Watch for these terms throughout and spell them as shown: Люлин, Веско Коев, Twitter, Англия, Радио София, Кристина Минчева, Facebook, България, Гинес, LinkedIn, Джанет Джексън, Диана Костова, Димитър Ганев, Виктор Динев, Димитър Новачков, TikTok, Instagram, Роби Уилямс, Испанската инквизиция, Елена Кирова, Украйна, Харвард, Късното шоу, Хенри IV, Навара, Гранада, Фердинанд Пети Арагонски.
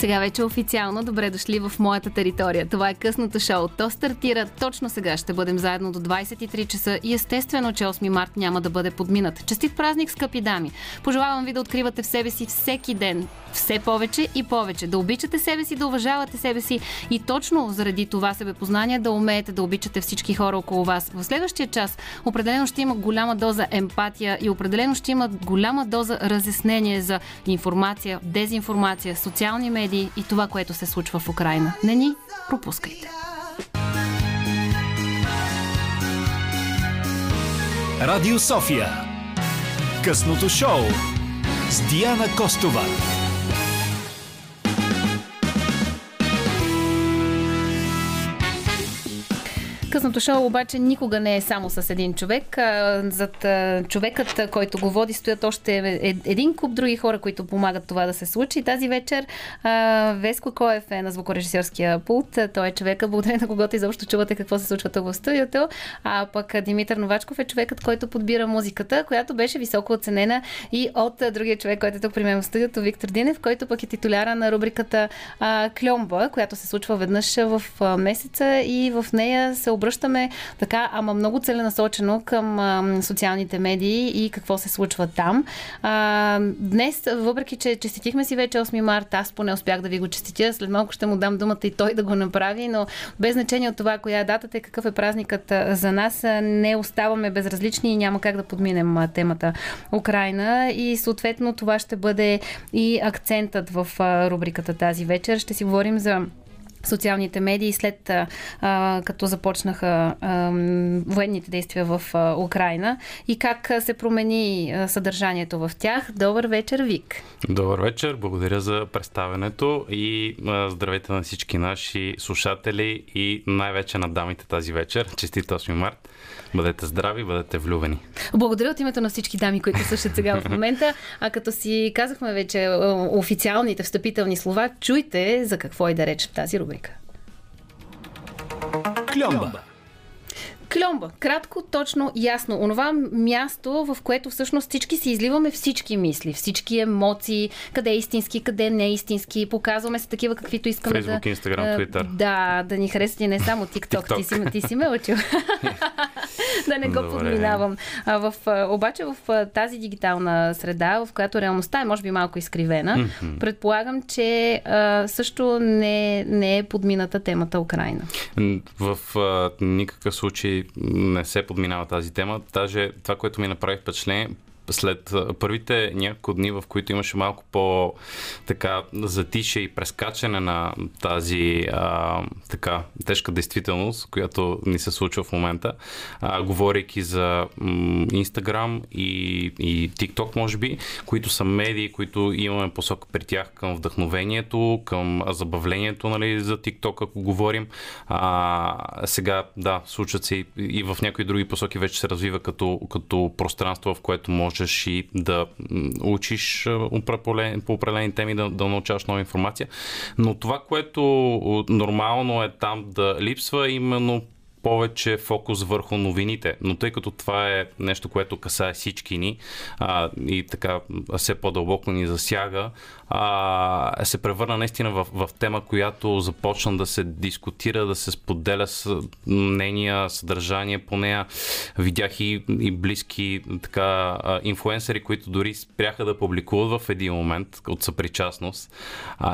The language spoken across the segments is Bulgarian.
Сега вече официално добре дошли в моята територия. Това е късното шоу. То стартира точно сега. Ще бъдем заедно до 23 часа и естествено, че 8 март няма да бъде подминат. Честит празник, скъпи дами! Пожелавам ви да откривате в себе си всеки ден. Все повече и повече. Да обичате себе си, да уважавате себе си и точно заради това себепознание да умеете да обичате всички хора около вас. В следващия час определено ще има голяма доза емпатия и определено ще има голяма доза разяснение за информация, дезинформация, социални медии и това, което се случва в Украйна. Не ни пропускайте! Радио София. Късното шоу с Диана Костова. Късното шоу обаче никога не е само с един човек. Зад човекът, който го води, стоят още един куп други хора, които помагат това да се случи. Тази вечер Веско Коев е на звукорежисьорския пулт. Той е човекът, благодаря на когото изобщо чувате какво се случва тук в студиото. А пък Димитър Новачков е човекът, който подбира музиката, която беше високо оценена и от другия човек, който е тук при мен в студиото, Виктор Динев, който пък е титуляра на рубриката Кльомба, която се случва веднъж в месеца и в нея се обръщаме така, ама много целенасочено към социалните медии и какво се случва там. Днес, въпреки че честитихме си вече 8 март, аз поне успях да ви го честитя, след малко ще му дам думата и той да го направи, но без значение от това коя е датата и какъв е празникът за нас, не оставаме безразлични и няма как да подминем темата Украйна и съответно това ще бъде и акцентът в рубриката тази вечер. Ще си говорим за социалните медии след като започнаха военните действия в Украйна и как се промени съдържанието в тях. Добър вечер, Вик! Добър вечер, благодаря за представянето и здравейте на всички наши слушатели и най-вече на дамите тази вечер. Честит 8 март! Бъдете здрави, бъдете влюбени! Благодаря от името на всички дами, които слушат сега в момента. А като си казахме вече официалните встъпителни слова, чуйте за какво и да реч в тази рубрика. Кльомба. Кльомба. Кратко, точно, ясно. Онова място, в което всъщност всички си изливаме всички мисли, всички емоции, къде е истински, къде е неистински. Показваме се такива, каквито искаме. Facebook, Instagram, Twitter. Да, да ни харесат и не само TikTok. Ти си ме учил. Да не го подминавам. Обаче в тази дигитална среда, в която реалността е може би малко изкривена, предполагам, че също не е подмината темата Украйна. В никакъв случай не се подминава тази тема. Даже това, което ми направи впечатление, след първите няколко дни, в които имаше малко по-така затише и прескачане на тази така тежка действителност, която ни се случва в момента, говорейки за Instagram и TikTok, може би, които са медии, които имаме посока при тях към вдъхновението, към забавлението, нали, за TikTok, ако говорим. Сега, да, случват се и в някои други посоки вече се развива като пространство, в което може и да учиш по определени теми, да научаваш нова информация. Но това, което нормално е там да липсва, именно повече фокус върху новините. Но тъй като това е нещо, което касае всички ни и така все по-дълбоко ни засяга, се превърна наистина в тема, която започна да се дискутира, да се споделя с мнения, съдържание по нея. Видях и близки така инфлуенсъри, които дори спряха да публикуват в един момент от съпричастност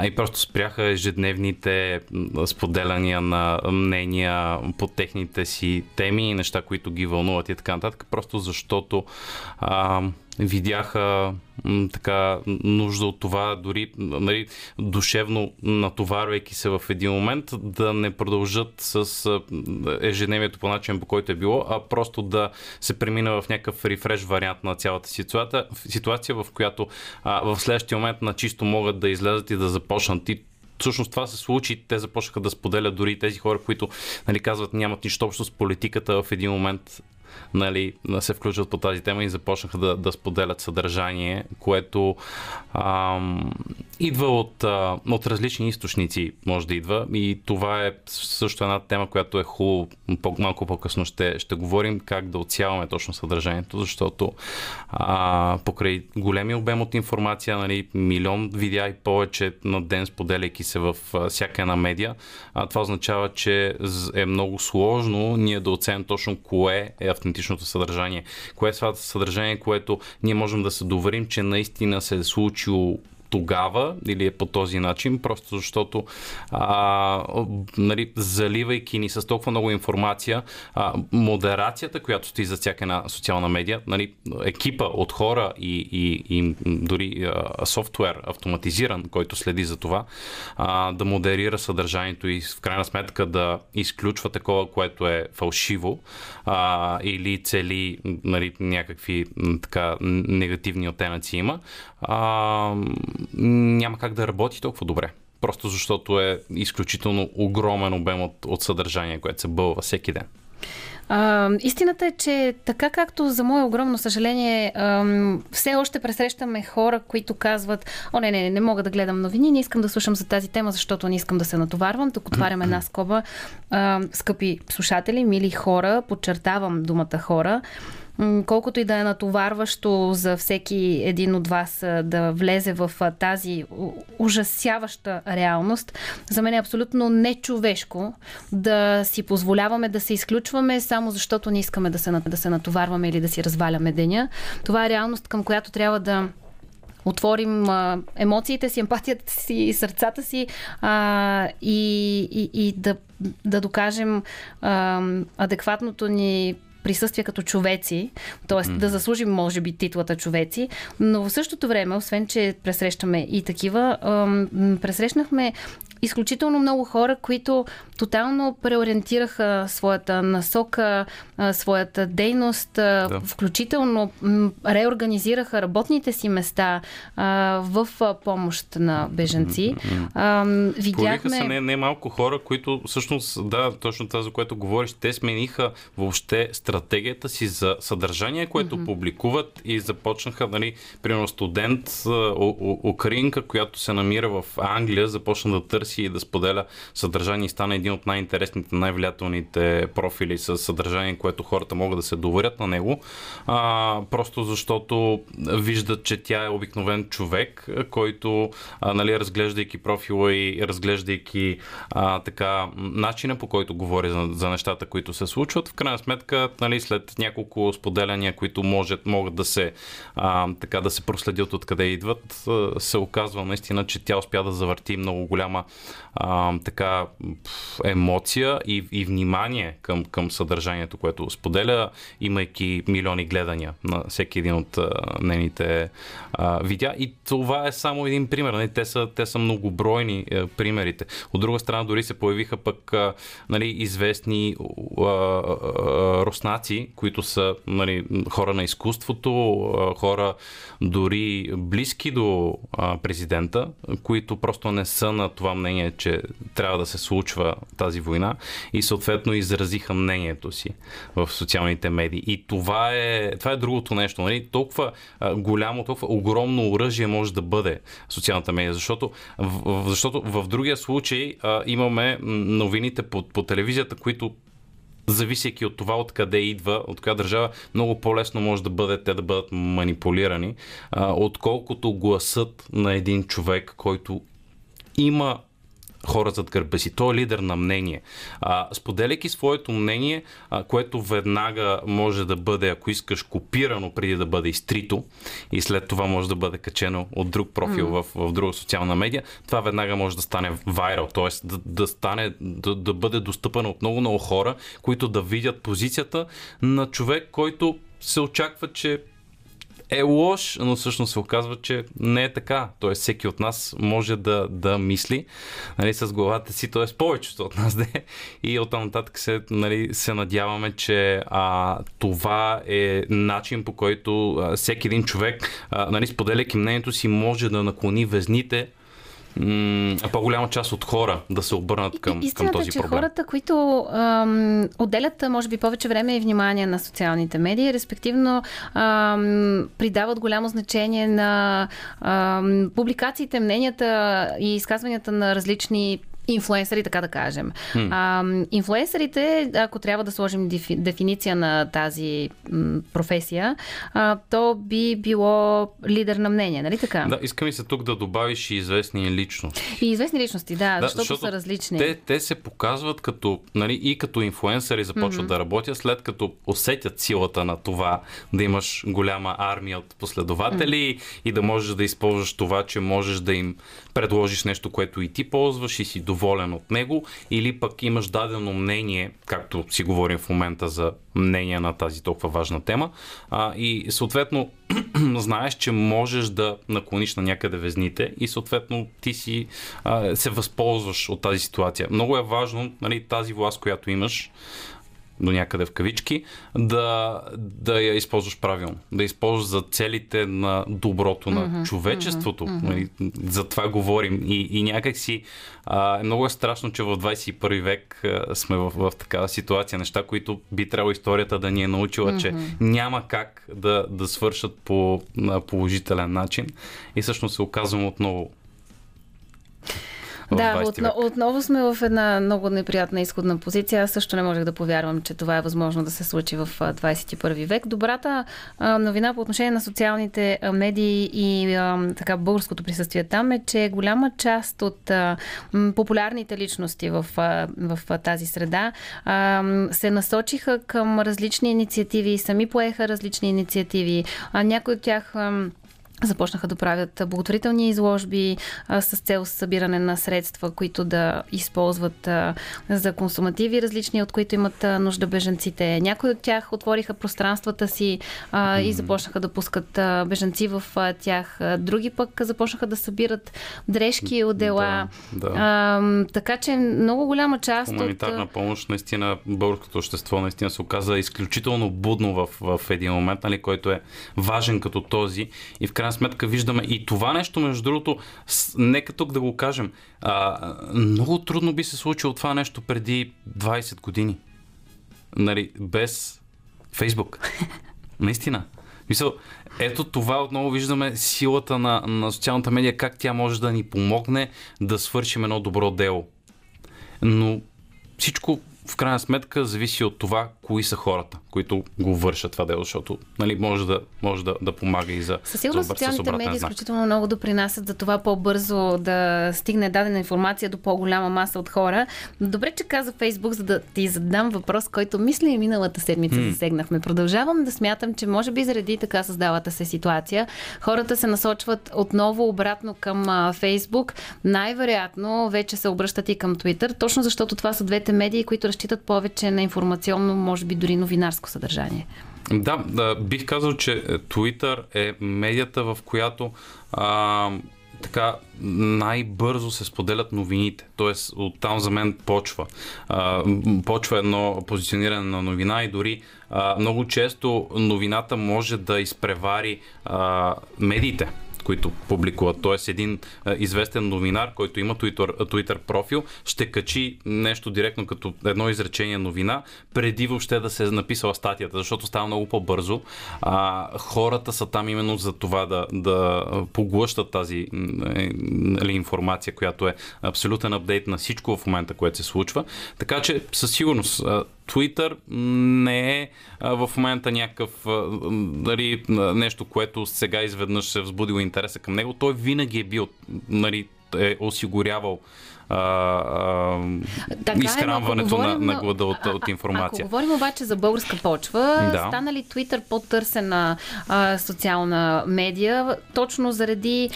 и просто спряха ежедневните споделяния на мнения по техни си теми и неща, които ги вълнуват и така нататък, просто защото видяха така нужда от това, дори нали, душевно натоварвайки се в един момент, да не продължат с ежедневието по начин, по който е било, а просто да се премина в някакъв рефреш вариант на цялата ситуация, в която в следващия момент на чисто могат да излязат и да започнат. И всъщност това се случи, те започнаха да споделят дори тези хора, които нали, казват нямат нищо общо с политиката, в един момент нали, се включват по тази тема и започнаха да споделят съдържание, което Идва от различни източници, може да идва, и това е също една тема, която е хубаво, малко по-късно ще говорим как да отсяваме точно съдържанието, защото покрай големия обем от информация, нали, 1 милион видеа и повече на ден, споделяйки се във всяка една медия, това означава, че е много сложно ние да оценим точно кое е автентичното съдържание, кое е съдържание, което ние можем да се доверим, че наистина се е случило тогава или е по този начин, просто защото нали, заливайки ни с толкова много информация, модерацията, която стои за всяка една социална медия, нали, екипа от хора и дори софтуер автоматизиран, който следи за това, да модерира съдържанието и в крайна сметка да изключва такова, което е фалшиво или цели, нали, някакви така негативни оттенъци има, няма как да работи толкова добре. Просто защото е изключително огромен обем от съдържание, което се бълва всеки ден. Истината е, че така както за мое огромно съжаление все още пресрещаме хора, които казват: "О, не мога да гледам новини, не искам да слушам за тази тема, защото не искам да се натоварвам." Тук отварям една скоба. Скъпи слушатели, мили хора, подчертавам думата хора. Колкото и да е натоварващо за всеки един от вас да влезе в тази ужасяваща реалност, за мен е абсолютно нечовешко да си позволяваме да се изключваме само защото не искаме да се натоварваме или да си разваляме деня. Това е реалност, към която трябва да отворим емоциите си, емпатията си и сърцата си и да докажем адекватното ни присъствие като човеци, т.е. да заслужим, може би, титлата човеци, но в същото време, освен че пресрещаме и такива, пресрещнахме изключително много хора, които тотално преориентираха своята насока, своята дейност, включително реорганизираха работните си места в помощ на бежанци. Видяхме... Се не малко хора, които всъщност, да, точно това, за което говориш, те смениха въобще стратегията си за съдържание, което публикуват, и започнаха, нали, примерно студент украинка, която се намира в Англия, започна да търси и да споделя съдържание и стана един от най-интересните, най-влиятелните профили с съдържание, което хората могат да се доверят на него, просто защото виждат, че тя е обикновен човек, който, нали, разглеждайки профила и разглеждайки така начина, по който говори за нещата, които се случват, в крайна сметка, нали, след няколко споделяния, които могат да се така да се проследят откъде идват, се оказва наистина, че тя успя да завърти много голяма така емоция и внимание към съдържанието, което споделя, имайки милиони гледания на всеки един от нейните видеа. И това е само един пример. Не? Те са многобройни примерите. От друга страна, дори се появиха пък, нали, известни руснаци, които са, нали, хора на изкуството, хора дори близки до президента, които просто не са на това мнение, че трябва да се случва тази война, и съответно изразиха мнението си в социалните медии. И това е другото нещо. Нали? Толкова голямо, толкова огромно оръжие може да бъде социалната медия, защото в другия случай имаме новините по телевизията, които, зависейки от това откъде идва, от коя държава, много по-лесно може да бъде те да бъдат манипулирани, отколкото гласът на един човек, който има хора зад гърба си. Той е лидер на мнение. Споделяйки своето мнение, което веднага може да бъде, ако искаш, копирано преди да бъде изтрито и след това може да бъде качено от друг профил в друга социална медия, това веднага може да стане вайрал, т.е. да бъде достъпен от много-много хора, които да видят позицията на човек, който се очаква, че е лош, но всъщност се оказва, че не е така. Тоест, всеки от нас може да мисли, нали, с главата си, т.е. повечето от нас де. И оттам нататък се, нали, се надяваме, че това е начин, по който всеки един човек, нали, споделяйки мнението си, може да наклони везните по-голяма част от хора да се обърнат към, към този проблем. Хората, които отделят, може би, повече време и внимание на социалните медии, респективно придават голямо значение на публикациите, мненията и изказванията на различни инфлуенсъри, така да кажем. Инфлуенсърите, ако трябва да сложим дефиниция на тази професия, то би било лидер на мнение, нали така? Да, искам и се тук да добавиш и известни личности. И известни личности, да, защото са различни. Те се показват като, нали, и като инфлуенсъри започват да работят, след като усетят силата на това да имаш голяма армия от последователи и да можеш да използваш това, че можеш да им предложиш нещо, което и ти ползваш и си доволен от него, или пък имаш дадено мнение, както си говорим в момента за мнение на тази толкова важна тема, и съответно знаеш, че можеш да наклониш на някъде везните и съответно ти си се възползваш от тази ситуация. Много е важно, нали, тази власт, която имаш, до някъде в кавички, да я използваш правилно. Да използваш за целите на доброто, на човечеството. За това говорим. И някак си много е страшно, че в 21 век сме в такава ситуация. Неща, които би трябвало историята да ни е научила, че няма как да свършат по положителен начин. И всъщност се оказвам отново. Да, отново сме в една много неприятна изходна позиция. Аз също не можех да повярвам, че това е възможно да се случи в 21 век. Добрата новина по отношение на социалните медии и така българското присъствие там е, че голяма част от популярните личности в тази среда се насочиха към различни инициативи, сами поеха различни инициативи. Някои от тях започнаха да правят благотворителни изложби с цел събиране на средства, които да използват за консумативи различни, от които имат нужда бежанците. Някои от тях отвориха пространствата си и започнаха да пускат бежанци в тях. Други пък започнаха да събират дрежки от дела. Така че много голяма част от... Хуманитарна помощ, наистина, българското общество наистина се оказа изключително будно в един момент, нали, който е важен като този. И в крайна сметка виждаме и това нещо, между другото, нека тук да го кажем, много трудно би се случило това нещо преди 20 години. Нали, без Фейсбук. Наистина. Мисъл, ето това отново виждаме силата на социалната медия, как тя може да ни помогне да свършим едно добро дело. Но всичко в крайна сметка зависи от това, кои са хората, които го вършат това дело, защото, нали, може да помага и за... Със сигурност социалните медии изключително много допринасят за това по-бързо да стигне дадена информация до по-голяма маса от хора. Добре, че каза Фейсбук, за да ти задам въпрос, който мисля и миналата седмица засегнахме. Продължавам да смятам, че може би заради така създалата се ситуация, хората се насочват отново обратно към Фейсбук. Най-вероятно вече се обръщат и към Twitter, точно защото това са двете медии, които разчитат повече на информационно, може би дори новинарско съдържание. Да, бих казал, че Twitter е медията, в която така най-бързо се споделят новините. Тоест, оттам за мен почва. Почва едно позициониране на новина и дори много често новината може да изпревари медиите, които публикуват. Тоест, един известен новинар, който има Twitter профил, ще качи нещо директно като едно изречение новина, преди въобще да се е написала статията, защото става много по-бързо. Хората са там именно за това да поглъщат тази информация, която е абсолютен апдейт на всичко в момента, което се случва. Така че, със сигурност, Twitter не е в момента някакъв нещо, което сега изведнъж се взбудило интереса към него. Той винаги е бил, е осигурявал изхранването на глада от информация. Ако говорим обаче за българска почва, стана ли Twitter по-търсена социална медия, точно заради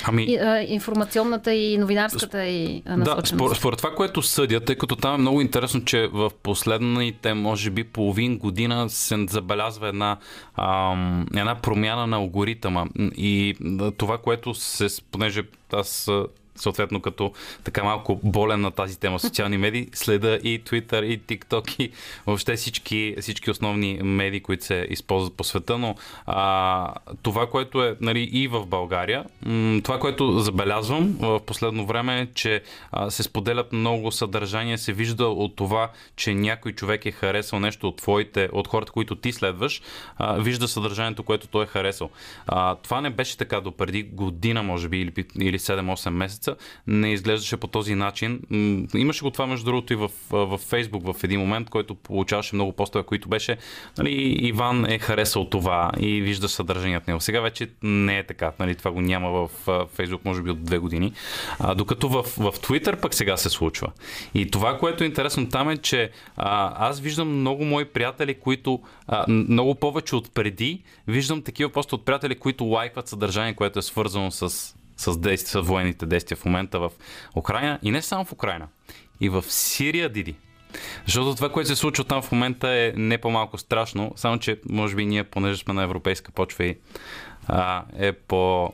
информационната и новинарската и насоченост? Да, според това, което съдят, тъй като там е много интересно, че в последните, може би, половин година се забелязва една промяна на алгоритъма. И това, което понеже аз съответно като така малко болен на тази тема социални медии, следа и Twitter, и TikTok, и въобще всички основни медии, които се използват по света, но това, което е и в България, това, което забелязвам в последно време е, че се споделят много съдържания, се вижда от това, че някой човек е харесал нещо от твоите, от хората, които ти следваш, вижда съдържанието, което той е харесал. Това не беше така до преди година, може би, или 7-8 месеца. Не изглеждаше по този начин. Имаше го това, между другото, и в Facebook в един момент, който получаваше много постове, които беше, нали, Иван е харесал това и вижда съдържанието него. Сега вече не е така. Нали, това го няма в Facebook, може би, от 2 години. Докато в Twitter пък сега се случва. И това, което е интересно там е, че аз виждам много мои приятели, които много повече от преди, виждам такива просто от приятели, които лайкват съдържание, което е свързано с военните действия в момента в Украйна. И не само в Украйна. И в Сирия, Диди. Защото това, което се случва там в момента е не по-малко страшно, само че може би ние, понеже сме на европейска почва и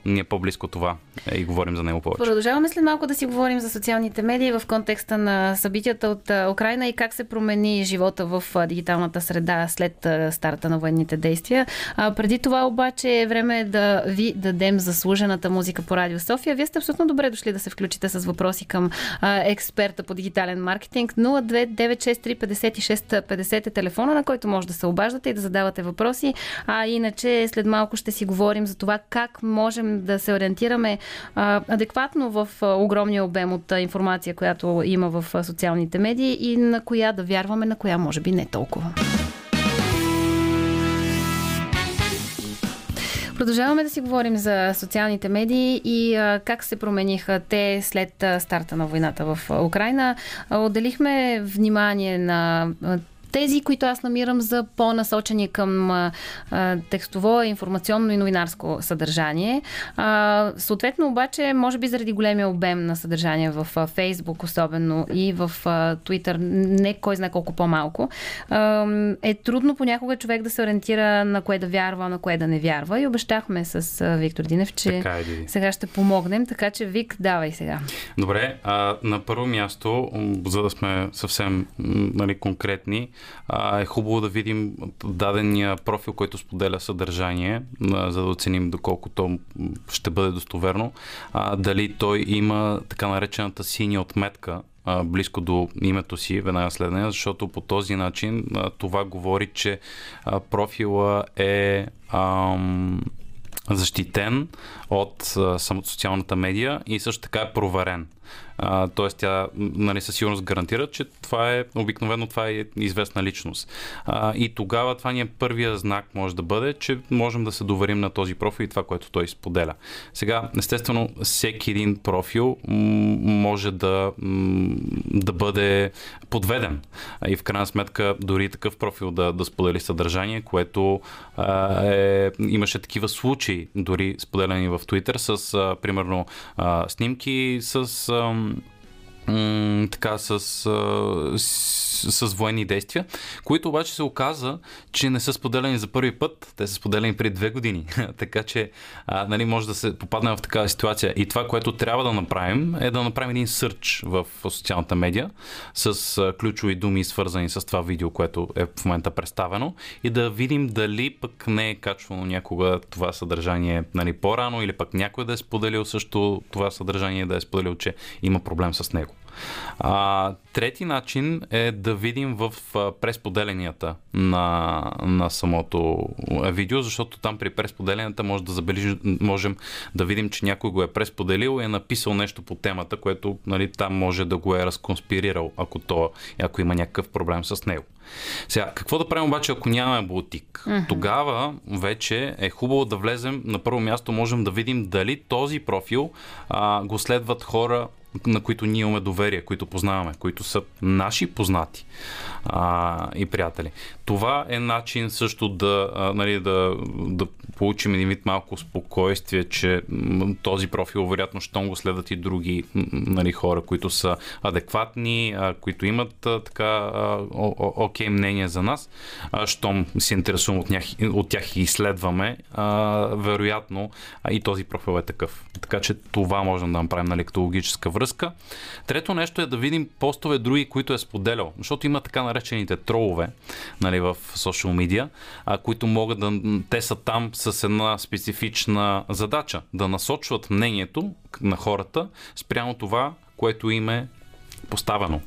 ни е по-близко това и говорим за него повече. Продължаваме след малко да си говорим за социалните медии в контекста на събитията от Украйна и как се промени живота в дигиталната среда след старта на военните действия. Преди това обаче е време да ви дадем заслужената музика по Радио София. Вие сте абсолютно добре дошли да се включите с въпроси към експерта по дигитален маркетинг. 029635650 е телефона, на който може да се обаждате и да задавате въпроси. А иначе след малко ще си говорим за това как можем да се ориентираме адекватно в огромния обем от информация, която има в социалните медии и на коя да вярваме, на коя може би не толкова. Продължаваме да си говорим за социалните медии и как се промениха те след старта на войната в Украйна. Отделихме внимание на тези, които аз намирам за по-насочени към текстово, информационно и новинарско съдържание. Съответно, обаче, може би заради големия обем на съдържание в Facebook, особено и в Twitter, не кой знае колко по-малко, е трудно понякога човек да се ориентира на кое да вярва, на кое да не вярва. И обещахме с Виктор Динев, че сега ще помогнем. Така че, Вик, давай сега. Добре, на първо място, за да сме съвсем конкретни, е хубаво да видим дадения профил, който споделя съдържание, за да оценим доколко то ще бъде достоверно. Дали той има така наречената синя отметка близко до името си веднага след нея, защото по този начин това говори, че профила е защитен от социалната медия и също така е проверен. Тоест тя, нали, със сигурност гарантира, че това е обикновено, това е известна личност. И тогава това ни е първия знак, може да бъде, че можем да се доверим на този профил и това, което той споделя. Сега, естествено, всеки един профил може да бъде подведен. И в крайна сметка дори такъв профил да сподели съдържание, което имаше такива случаи, дори споделени в Twitter с примерно снимки с военни действия, които обаче се оказа, че не са споделени за първи път, те са споделени преди 2 години. Така че нали, може да се попадне в такава ситуация. И това, което трябва да направим, е да направим един сърч в социалната медия с ключови думи, свързани с това видео, което е в момента представено, и да видим дали пък не е качвано някога това съдържание, нали, по-рано, или пък някой да е споделил също това съдържание, да е споделил, че има проблем с него. Трети начин е да видим в пресподеленията на самото видео, защото там при пресподеленията можем да видим, че някой го е пресподелил и е написал нещо по темата, което, нали, там може да го е разконспирирал, ако има някакъв проблем с него. Сега, какво да правим обаче, ако нямаме блотик? Тогава вече е хубаво да влезем. На първо място можем да видим дали този профил го следват хора на които ние имаме доверие, които познаваме, които са наши познати и приятели. Това е начин също да, да получим един вид малко спокойствие, че този профил вероятно щом го следват и други хора, които са адекватни, които имат така окей мнение за нас. Щом се интересувам от тях и изследваме, вероятно и този профил е такъв. Така че това можем да направим, като логическа връзка. Трето нещо е да видим постове други, които е споделял, защото има така наречените тролове, в социал медиа, които могат да... Те са там с една специфична задача, да насочват мнението на хората спрямо това, което им е поставено.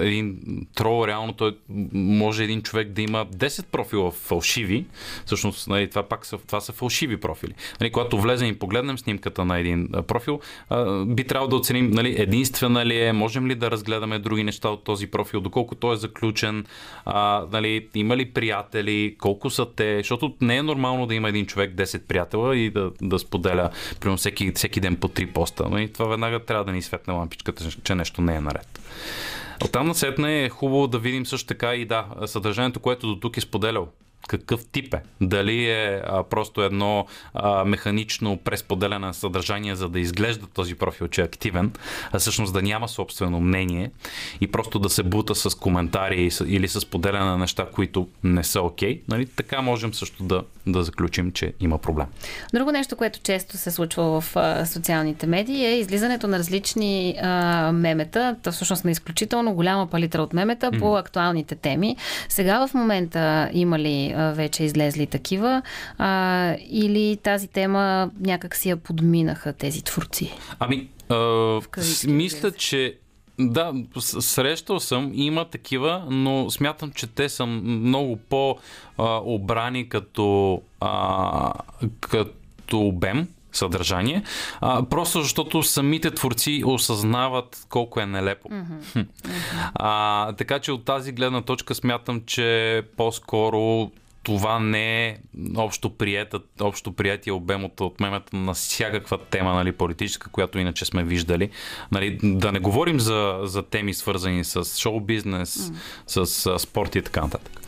Един трол, реално той може един човек да има 10 профила фалшиви, всъщност това пак са, това са фалшиви профили. Когато влезем и погледнем снимката на един профил, би трябвало да оценим единствена ли е, можем ли да разгледаме други неща от този профил, доколко той е заключен, има ли приятели, колко са те, защото не е нормално да има един човек 10 приятела и да споделя примерно всеки ден по 3 поста. Това веднага трябва да ни светне лампичката, че нещо не е наред. Оттам насетне е хубаво да видим също така и съдържанието, което до тук е споделял. Какъв тип е? Дали е просто едно механично пресподеляне на съдържание, за да изглежда този профил, че е активен, а всъщност да няма собствено мнение и просто да се бута с коментари или с поделяне на неща, които не са окей. Така можем също да заключим, че има проблем. Друго нещо, което често се случва в социалните медии е излизането на различни мемета, всъщност на изключително голяма палитра от мемета по актуалните теми. Сега в момента има ли вече излезли такива, или тази тема някак си я подминаха тези творци? Мисля, че да, срещал съм, има такива, но смятам, че те са много по-обрани като обем съдържание, просто защото самите творци осъзнават колко е нелепо. Mm-hmm. Така че от тази гледна точка смятам, че по-скоро това не е общо приятия обем от мемета на всякаква тема, политическа, която иначе сме виждали. Да не говорим за теми, свързани с шоу-бизнес, с спорт и така нататък.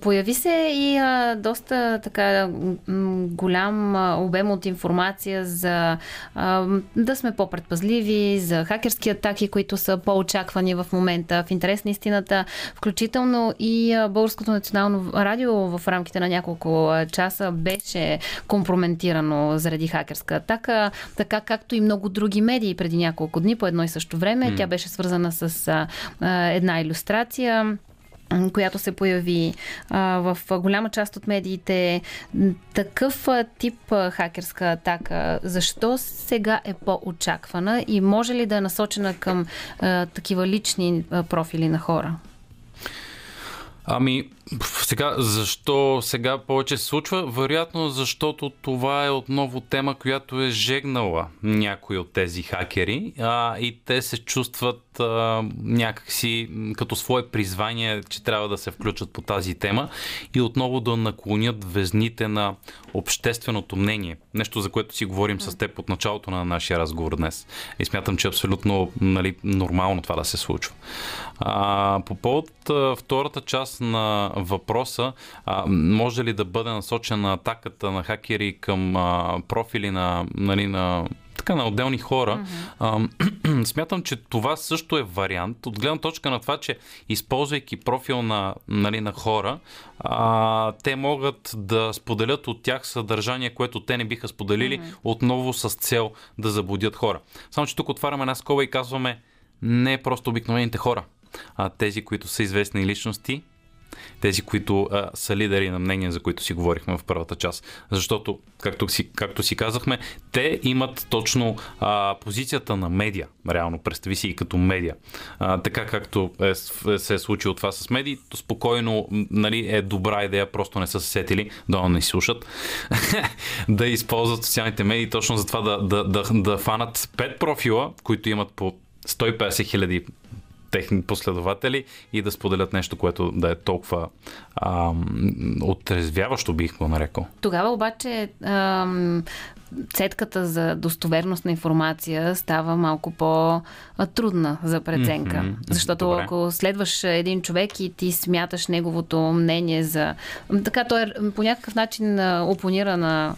Появи се и доста така голям обем от информация за да сме по-предпазливи, за хакерски атаки, които са по-очаквани в момента, в интерес на истината, включително и Българското национално радио в рамките на няколко часа беше компрометирано заради хакерска атака, така както и много други медии преди няколко дни по едно и също време. Тя беше свързана с една илюстрация, която се появи в голяма част от медиите. Такъв тип хакерска атака, защо сега е по-очаквана и може ли да е насочена към такива лични профили на хора? Защо сега повече се случва? Вероятно, защото това е отново тема, която е жегнала някои от тези хакери, и те се чувстват някакси като свое призвание, че трябва да се включат по тази тема и отново да наклонят везните на общественото мнение. Нещо, за което си говорим с теб от началото на нашия разговор днес. И смятам, че е абсолютно нормално това да се случва. По повод втората част на въпроса, може ли да бъде насочена атаката на хакери към профили на отделни хора, смятам, че това също е вариант от гледна точка на това, че използвайки профил на хора, те могат да споделят от тях съдържание, което те не биха споделили, отново с цел да заблудят хора. Само, че тук отваряме една скоба и казваме не просто обикновените хора, а тези, които са известни личности, тези, които са лидери на мнения, за които си говорихме в първата част. Защото, както си казахме, те имат точно позицията на медиа. Реално, представи си и като медиа. Така както се е случило това с медии, то спокойно е добра идея, просто не са се сетили да не слушат, да използват социалните медии точно за това да фанат 5 профила, които имат по 150 хиляди техни последователи и да споделят нещо, което да е толкова отрезвяващо, бих го нарекал. Тогава обаче цетката за достоверност на информация става малко по-трудна за преценка. Mm-hmm. Защото добре, ако следваш един човек и ти смяташ неговото мнение за... Така, той е по някакъв начин опонира на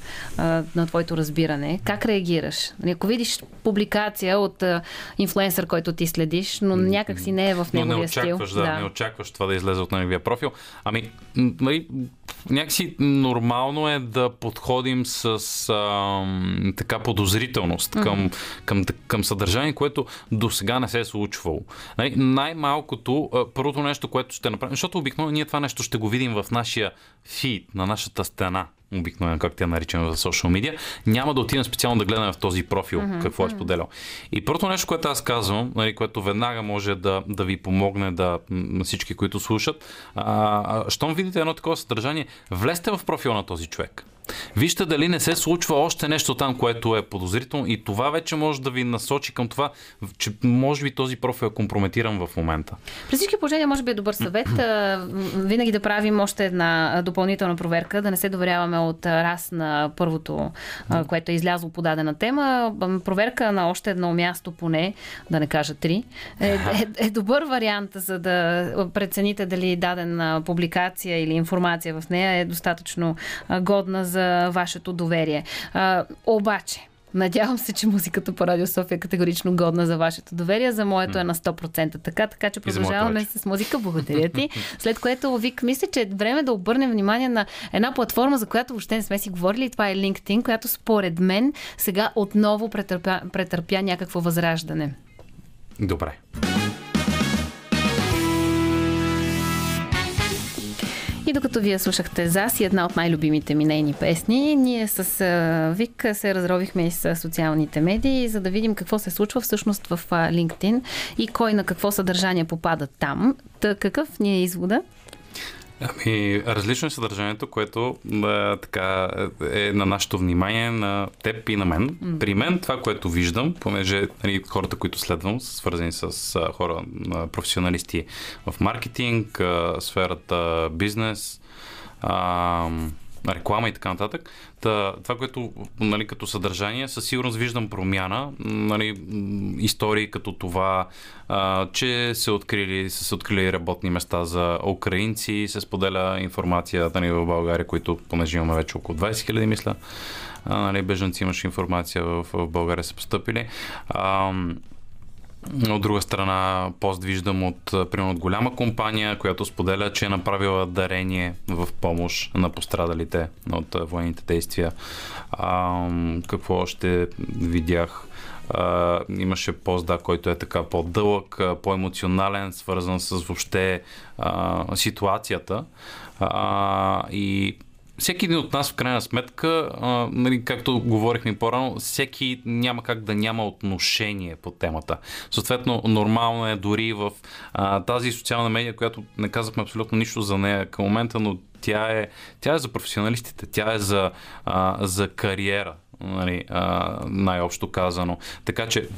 твоето разбиране. Как реагираш? Ако видиш публикация от инфлуенсър, който ти следиш, но някак си не е в неговия стил. Не очакваш това да излезе от неговия профил. Ами, някакси нормално е да подходим с така подозрителност към съдържание, което до сега не се е случвало. Най-малкото, първото нещо, което ще направим, защото обикновено ние това нещо ще го видим в нашия фид, на нашата стена, обикновено, как те наричаме в социал медиа, няма да отидем специално да гледаме в този профил какво е споделял. И първото нещо, което аз казвам, което веднага може да ви помогне на всички, които слушат, щом видите едно такова съдържание, влезте в профила на този човек. Вижте дали не се случва още нещо там, което е подозрително, и това вече може да ви насочи към това, че може би този профил е компрометиран в момента. При всички положения може би е добър съвет винаги да правим още една допълнителна проверка, да не се доверяваме от раз на първото, което е излязло по дадена тема. Проверка на още едно място поне, да не кажа три, е добър вариант, за да прецените дали дадена публикация или информация в нея е достатъчно годна за вашето доверие. Обаче, надявам се, че музиката по Радио София е категорично годна за вашето доверие. За моето е на 100% така че продължаваме с музика. Благодаря ти. След което, Вик, мисля, че е време да обърнем внимание на една платформа, за която въобще не сме си говорили, и това е LinkedIn, която според мен сега отново претърпя някакво възраждане. Добре. И докато вие слушахте ЗАС и една от най-любимите ми нейни песни, ние с Вик се разровихме и с социалните медии, за да видим какво се случва всъщност в LinkedIn и кой на какво съдържание попада там. Какъв ни е извода? Ами, различно е съдържанието, което така е на нашето внимание, на теб и на мен. При мен това, което виждам, понеже хората, които следвам, са свързани с хора, професионалисти в маркетинг, сферата бизнес, реклама и така нататък. Това, което като съдържание, със сигурност виждам промяна. Истории като това, че са се открили работни места за украинци, се споделя информация в България, които, понеже имаме вече около 20 000, мисля, бежанци, имаше информация в България, са постъпили. От друга страна, пост виждам от голяма компания, която споделя, че е направила дарение в помощ на пострадалите от военните действия. Какво още видях? Имаше пост, който е така по-дълъг, по-емоционален, свързан с въобще ситуацията. И всеки един от нас, в крайна сметка, както говорихме по-рано, всеки няма как да няма отношение по темата. Съответно, нормално е дори в тази социална медия, която не казахме абсолютно нищо за нея към момента, но тя е за професионалистите, тя е за кариера. Най-общо казано. Така че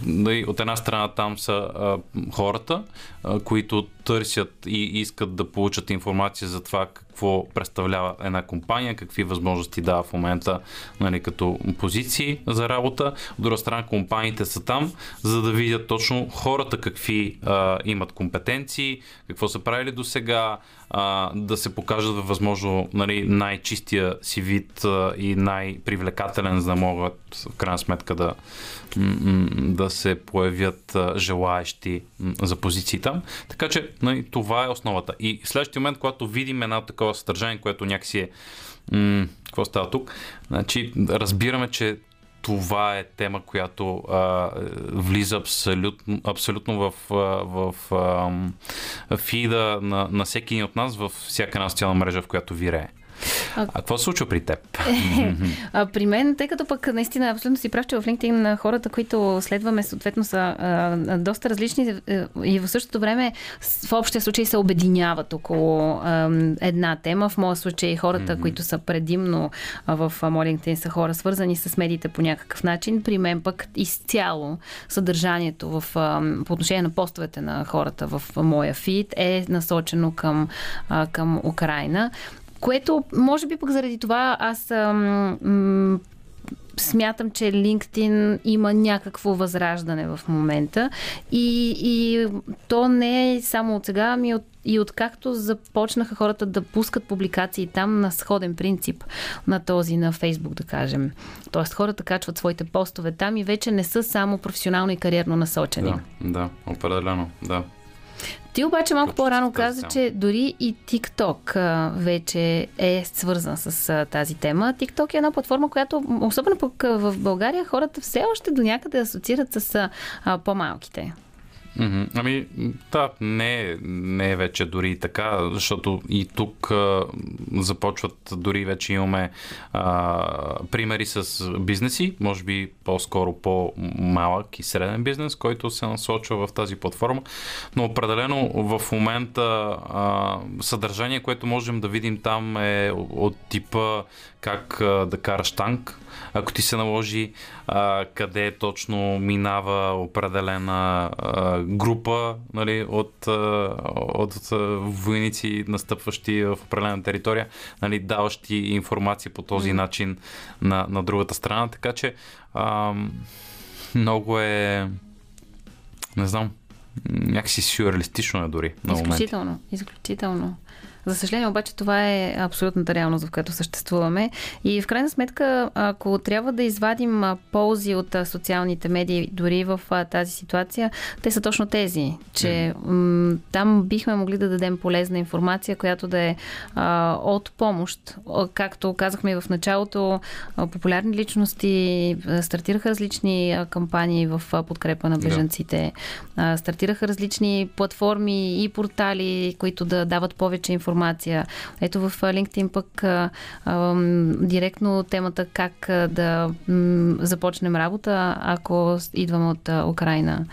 от една страна там са хората, които търсят и искат да получат информация за това какво представлява една компания, какви възможности дава в момента като позиции за работа. От друга страна, компаниите са там, за да видят точно хората какви имат компетенции, какво са правили до сега, да се покажат възможно най-чистия си вид и най-привлекателен, за да могат в крайна сметка да се появят желаещи за позиции там. Така че това е основата. И в следващия момент, когато видим едно такова съдържание, което някакси е... какво става тук? Значи, разбираме, че това е тема, която влиза абсолютно в фида на всеки един от нас, във всяка една социална мрежа, в която вирее. А какво се случва при теб? При мен, тъй като пък наистина абсолютно си прав, че в LinkedIn на хората, които следваме, съответно са доста различни и в същото време в общия случай се обединяват около една тема. В моя случай хората, които са предимно в моя LinkedIn, са хора свързани с медиите по някакъв начин. При мен пък изцяло съдържанието по отношение на постовете на хората в моя фид е насочено към Украйна. Което, може би пък заради това аз смятам, че LinkedIn има някакво възраждане в момента и то не е само от сега, ами и откакто започнаха хората да пускат публикации там на сходен принцип на този на Facebook, да кажем. Тоест хората качват своите постове там и вече не са само професионално и кариерно насочени. Да, определено, да. Ти обаче малко по-рано каза, че дори и TikTok вече е свързан с тази тема. TikTok е една платформа, която, особено пък в България, хората все още до някъде асоциират с по-малките. Ами, да, не е вече дори така, защото и тук започват, дори вече имаме примери с бизнеси, може би по-скоро по-малък и среден бизнес, който се насочва в тази платформа, но определено в момента съдържание, което можем да видим там е от типа как да караш танк, ако ти се наложи, къде точно минава определена група, нали, от войници, настъпващи в определена територия, нали, даващи информация по този начин на другата страна, така че много е, не знам, някакси сюрреалистично е дори на моменти. Изключително. За съжаление, обаче, това е абсолютната реалност, в която съществуваме. И в крайна сметка, ако трябва да извадим ползи от социалните медии, дори в тази ситуация, те са точно тези, че там бихме могли да дадем полезна информация, която да е от помощ. Както казахме в началото, популярни личности стартираха различни кампании в подкрепа на бежанците. Да. Стартираха различни платформи и портали, които да дават повече информация. Ето в LinkedIn пък директно темата как да започнем работа, ако идваме от Украйна.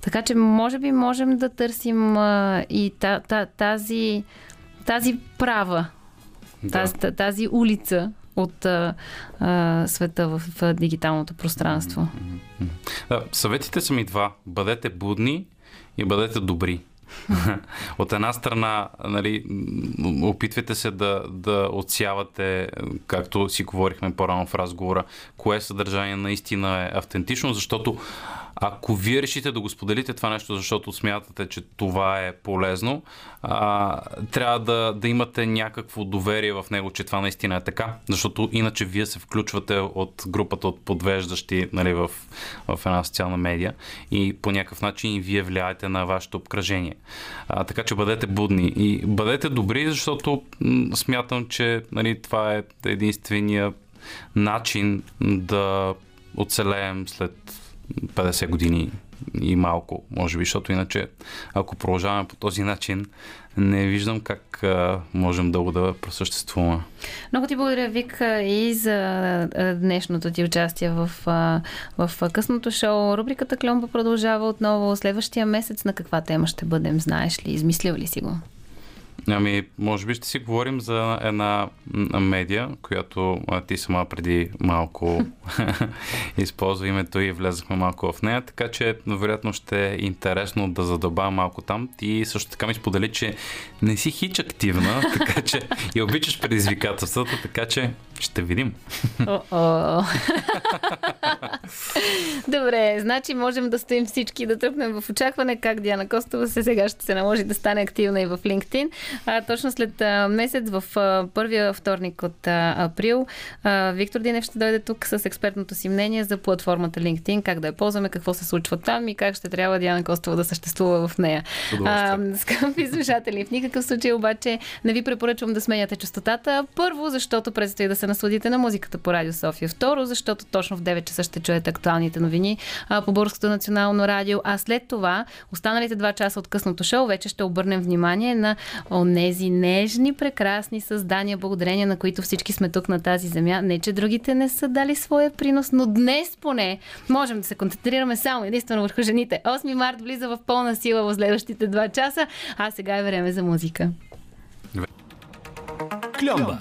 Така че може би можем да търсим и тази права, тази улица от света в дигиталното пространство. Съветите са ми два. Бъдете будни и бъдете добри. От една страна, нали, опитвайте се да отсявате, както си говорихме по-рано в разговора, кое съдържание наистина е автентично, защото ако вие решите да го споделите това нещо, защото смятате, че това е полезно, трябва да имате някакво доверие в него, че това наистина е така, защото иначе вие се включвате от групата от подвеждащи, нали, в една социална медия и по някакъв начин вие влияете на вашето обкръжение. Така че бъдете будни и бъдете добри, защото смятам, че, нали, това е единствения начин да оцелеем след 50 години и малко, може би, защото иначе, ако продължаваме по този начин, не виждам как можем дълго да просъществуваме. Много ти благодаря, Вик, и за днешното ти участие в късното шоу. Рубриката Кльомба продължава отново. Следващия месец на каква тема ще бъдем, знаеш ли? Измислил ли си го? Ами, може би ще си говорим за една медия, която ти сама преди малко използва името и влезахме малко в нея, така че вероятно ще е интересно да задълбавам малко там. Ти също така ми сподели, че не си хич активна, така че и обичаш предизвикателствата, така че ще видим. Добре, значи можем да стоим всички и да тръпнем в очакване как Диана Костова сега ще се наложи да стане активна и в LinkedIn. Точно след месец, в първия вторник от април, Виктор Динев ще дойде тук с експертното си мнение за платформата LinkedIn, как да я ползваме, какво се случва там и как ще трябва Диана Костова да съществува в нея. Скъпи слушатели, в никакъв случай обаче не ви препоръчвам да сменяте частотата. Първо, защото предстои да се насладите на музиката по Радио София. Второ, защото точно в 9 часа ще чуете актуалните новини по Българското национално радио, а след това останалите 2 часа от късното шоу вече ще обърнем внимание на онези нежни, прекрасни създания, благодарение на които всички сме тук на тази земя. Не, че другите не са дали своя принос, но днес поне можем да се концентрираме само единствено върху жените. 8 март влиза в пълна сила в следващите 2 часа, а сега е време за музика. Кльомба.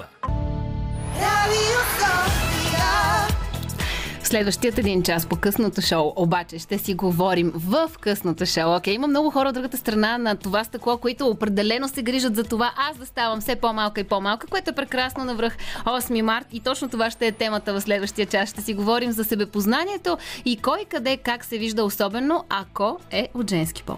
Следващият един час по късното шоу. Обаче ще си говорим в късното шоу. Окей, има много хора от другата страна на това стъкло, които определено се грижат за това аз да ставам все по-малка и по-малка, което е прекрасно навръх 8 март. И точно това ще е темата в следващия час. Ще си говорим за себепознанието и кой, къде, как се вижда, особено ако е от женски пол.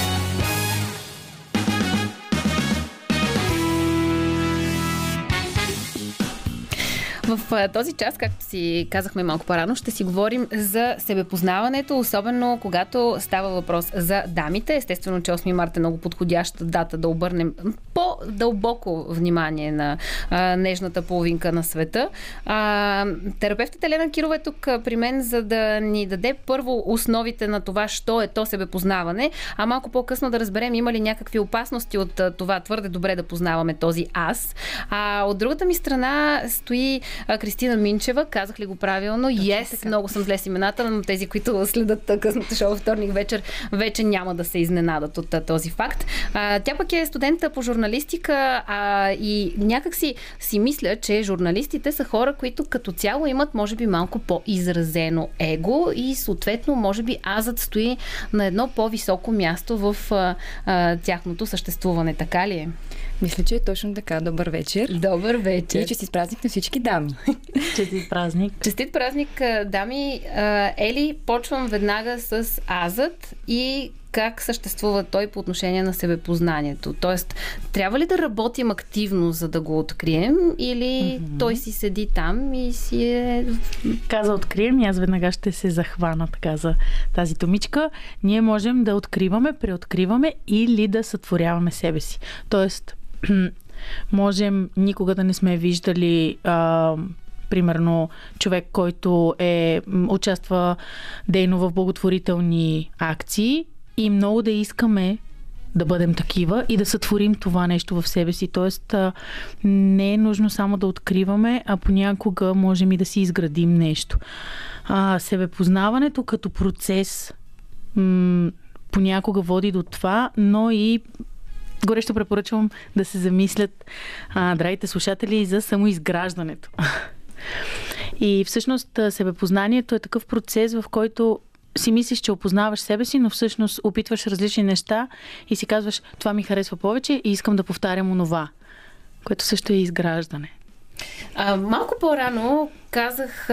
В този час, както си казахме малко по-рано, ще си говорим за себепознаването, особено когато става въпрос за дамите. Естествено, че 8 март е много подходяща дата да обърнем по-дълбоко внимание на нежната половинка на света. Терапевтът Елена Кирова е тук при мен, за да ни даде първо основите на това, що е то себепознаване, а малко по-късно да разберем има ли някакви опасности от това твърде добре да познаваме този аз. А от другата ми страна стои Кристина Минчева, казах ли го правилно? Yes, много съм зле с имената, но тези, които следат късното шоу вторник вечер, вече няма да се изненадат от този факт. Тя пък е студента по журналистика и някак си мисля, че журналистите са хора, които като цяло имат може би малко по-изразено его и съответно може би азът стои на едно по-високо място в тяхното съществуване. Така ли е? Мисля, че е точно така. Добър вечер. Добър вечер. И честит празник на всички дами. Честит празник. Честит празник, дами. Ели, почвам веднага с азът и как съществува той по отношение на себепознанието. Тоест, трябва ли да работим активно, за да го открием, или той си седи там и си е... Каза открием и аз веднага ще се захвана така за тази думичка. Ние можем да откриваме, преоткриваме или да сътворяваме себе си. Тоест, можем никога да не сме виждали примерно човек, който участва дейно в благотворителни акции и много да искаме да бъдем такива и да сътворим това нещо в себе си. Тоест не е нужно само да откриваме, а понякога можем и да си изградим нещо. Себепознаването като процес понякога води до това, но и горещо препоръчвам да се замислят драгите слушатели за самоизграждането. И всъщност себепознанието е такъв процес, в който си мислиш, че опознаваш себе си, но всъщност опитваш различни неща и си казваш, това ми харесва повече и искам да повтарям онова, което също е изграждане. Малко по-рано казах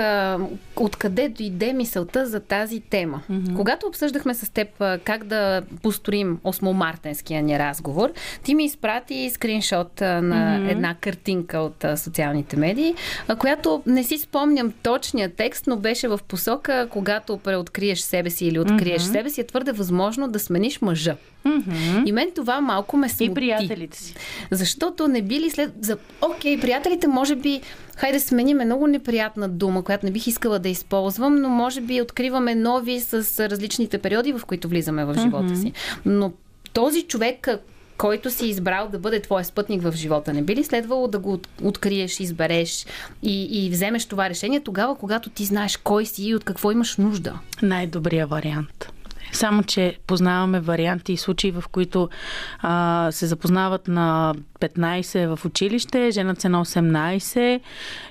откъде дойде мисълта за тази тема. Когато обсъждахме с теб как да построим 8-мартенския ни разговор, ти ми изпрати скриншот на една картинка от социалните медии, която не си спомням точния текст, но беше в посока, когато преоткриеш себе си или откриеш себе си, е твърде възможно да смениш мъжа. И мен това малко ме смути. И приятелите си. Защото не били след... Окей, приятелите може би... Хайде да сменим много неприятна дума, която не бих искала да използвам, но може би откриваме нови с различните периоди, в които влизаме в живота си. Но този човек, който си избрал да бъде твой спътник в живота, не би ли следвало да го откриеш, избереш и вземеш това решение тогава, когато ти знаеш кой си и от какво имаш нужда? Най-добрият вариант. Само, че познаваме варианти и случаи, в които се запознават на 15 в училище, женат се на 18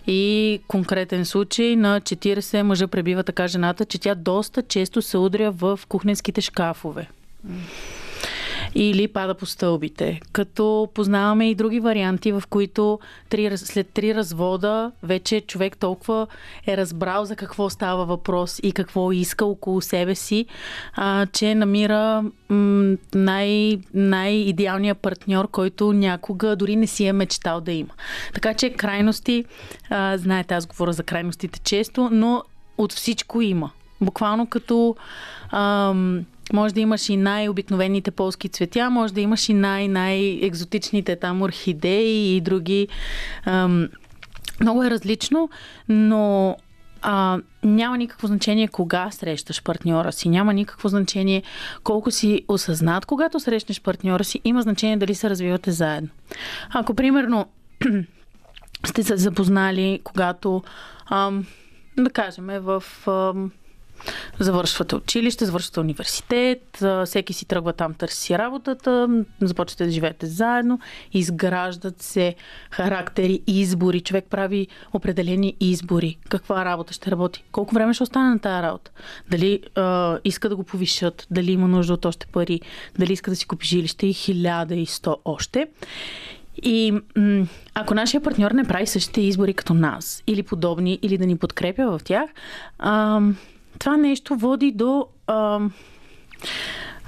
и конкретен случай на 40 мъжа пребива така жената, че тя доста често се удря в кухненските шкафове. Или пада по стълбите. Като познаваме и други варианти, в които след 3 развода вече човек толкова е разбрал за какво става въпрос и какво иска около себе си, че намира най-идеалния партньор, който някога дори не си е мечтал да има. Така че крайности, знаете, аз говоря за крайностите често, но от всичко има. Буквално като... Може да имаш и най-обикновените полски цветя, може да имаш и най-екзотичните там орхидеи и други. Много е различно, но няма никакво значение кога срещаш партньора си, няма никакво значение колко си осъзнат, когато срещнеш партньора си, има значение дали се развивате заедно. Ако примерно сте се запознали, когато, да кажем, в... завършвате училище, завършвате университет, всеки си тръгва там, търси си работата, започвате да живеете заедно, изграждат се характери, избори, човек прави определени избори. Каква работа ще работи? Колко време ще остане на тая работа? Дали иска да го повишат? Дали има нужда от още пари? Дали иска да си купи жилище и 1100 още? И ако нашия партньор не прави същите избори като нас, или подобни, или да ни подкрепя в тях, това нещо води до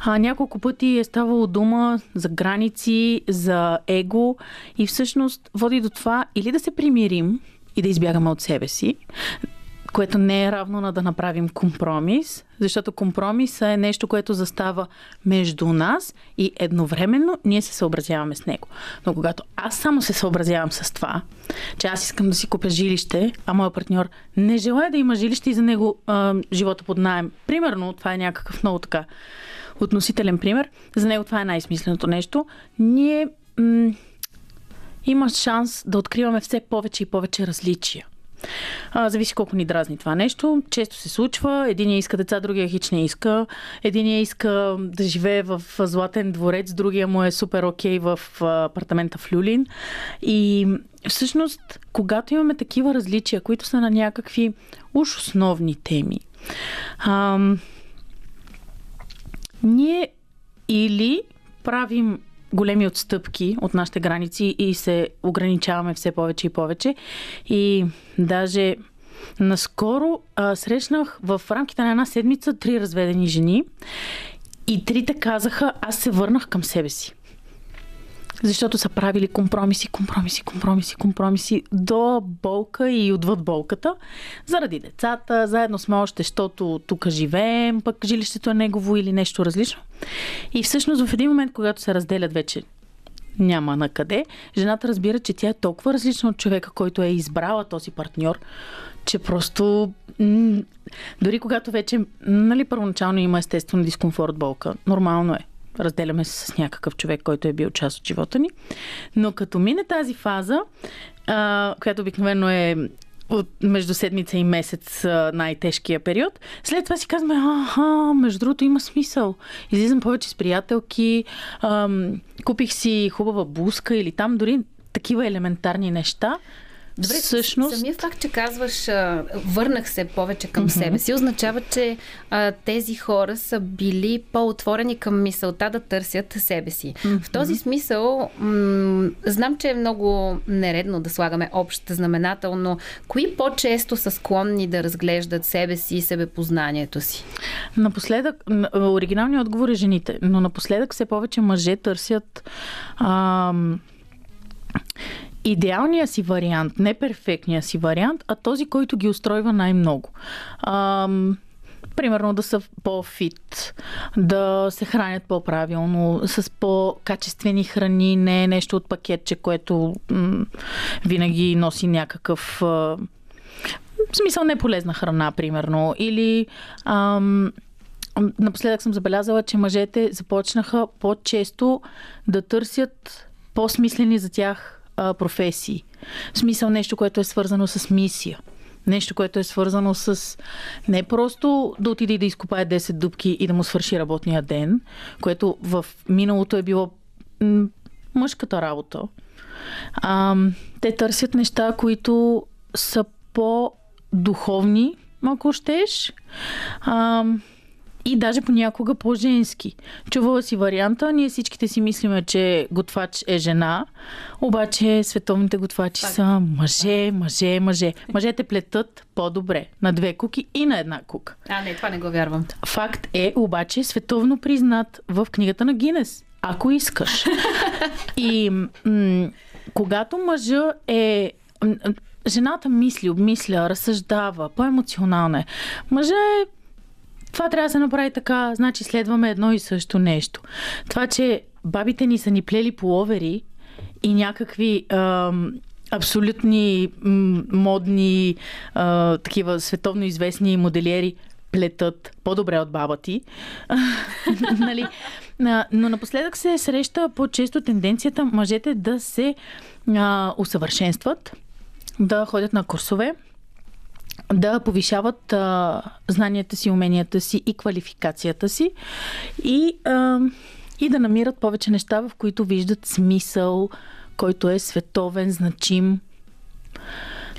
няколко пъти е ставало дума за граници, за его и всъщност води до това или да се примирим и да избягаме от себе си, което не е равно на да направим компромис, защото компромисът е нещо, което застава между нас и едновременно ние се съобразяваме с него. Но когато аз само се съобразявам с това, че аз искам да си купя жилище, а моят партньор не желая да има жилище и за него живота под наем. Примерно, това е някакъв много така относителен пример, за него това е най-смисленото нещо. Ние има шанс да откриваме все повече и повече различия. Зависи колко ни дразни това нещо. Често се случва. Единия иска деца, другия хич не иска. Единия иска да живее в златен дворец, другия му е супер окей в апартамента в Люлин. И всъщност, когато имаме такива различия, които са на някакви уж основни теми, ние или правим големи отстъпки от нашите граници и се ограничаваме все повече и повече. И даже наскоро срещнах в рамките на една седмица 3 разведени жени и 3-те казаха: аз се върнах към себе си. Защото са правили компромиси до болка и отвъд болката. Заради децата, заедно сме още, защото тук живеем, пък жилището е негово или нещо различно. И всъщност в един момент, когато се разделят вече няма на къде, жената разбира, че тя е толкова различна от човека, който е избрала този партньор, че просто... Дори когато вече, първоначално има естествено дискомфорт, болка, нормално е. Разделяме се с някакъв човек, който е бил част от живота ни. Но като мине тази фаза, която обикновено е между седмица и месец най-тежкия период, след това си казваме: между другото има смисъл. Излизам повече с приятелки, купих си хубава блузка или там дори такива елементарни неща. Добре, всъщност... Самия факт, че казваш върнах се повече към себе си, означава, че тези хора са били по-отворени към мисълта да търсят себе си. В този смисъл знам, че е много нередно да слагаме общ знаменател, но кои по-често са склонни да разглеждат себе си и себепознанието си? Напоследък, оригиналният отговор е жените, но напоследък все повече мъже търсят идеалния си вариант, не перфектния си вариант, а този, който ги устройва най-много. Примерно да са по-фит, да се хранят по-правилно, с по-качествени храни, не е нещо от пакетче, което винаги носи някакъв... в смисъл не полезна храна, примерно. Или... напоследък съм забелязала, че мъжете започнаха по-често да търсят по-смислени за тях професии. В смисъл нещо, което е свързано с мисия. Нещо, което е свързано с не просто да отиде и да изкопае 10 дупки и да му свърши работния ден, което в миналото е било мъжката работа. Те търсят неща, които са по-духовни, ако щеш. И даже понякога по-женски. Чувала си варианта, ние всичките си мислиме, че готвач е жена, обаче световните готвачи са мъже. Мъжете плетат по-добре на 2 куки и на 1 кука. Не, това не го вярвам. Факт е, обаче, световно признат в книгата на Гинес. Ако искаш. И когато мъжа е... Жената мисли, обмисля, разсъждава, по-емоционална е. Мъжа е... Това трябва да се направи така, значи следваме едно и също нещо. Това, че бабите ни са ни плели пуловери и някакви абсолютни модни, такива световно известни моделиери плетат по-добре от баба ти. Но напоследък се среща по-често тенденцията мъжете да се усъвършенстват, да ходят на курсове, да повишават знанията си, уменията си и квалификацията си и да намират повече неща, в които виждат смисъл, който е световен, значим.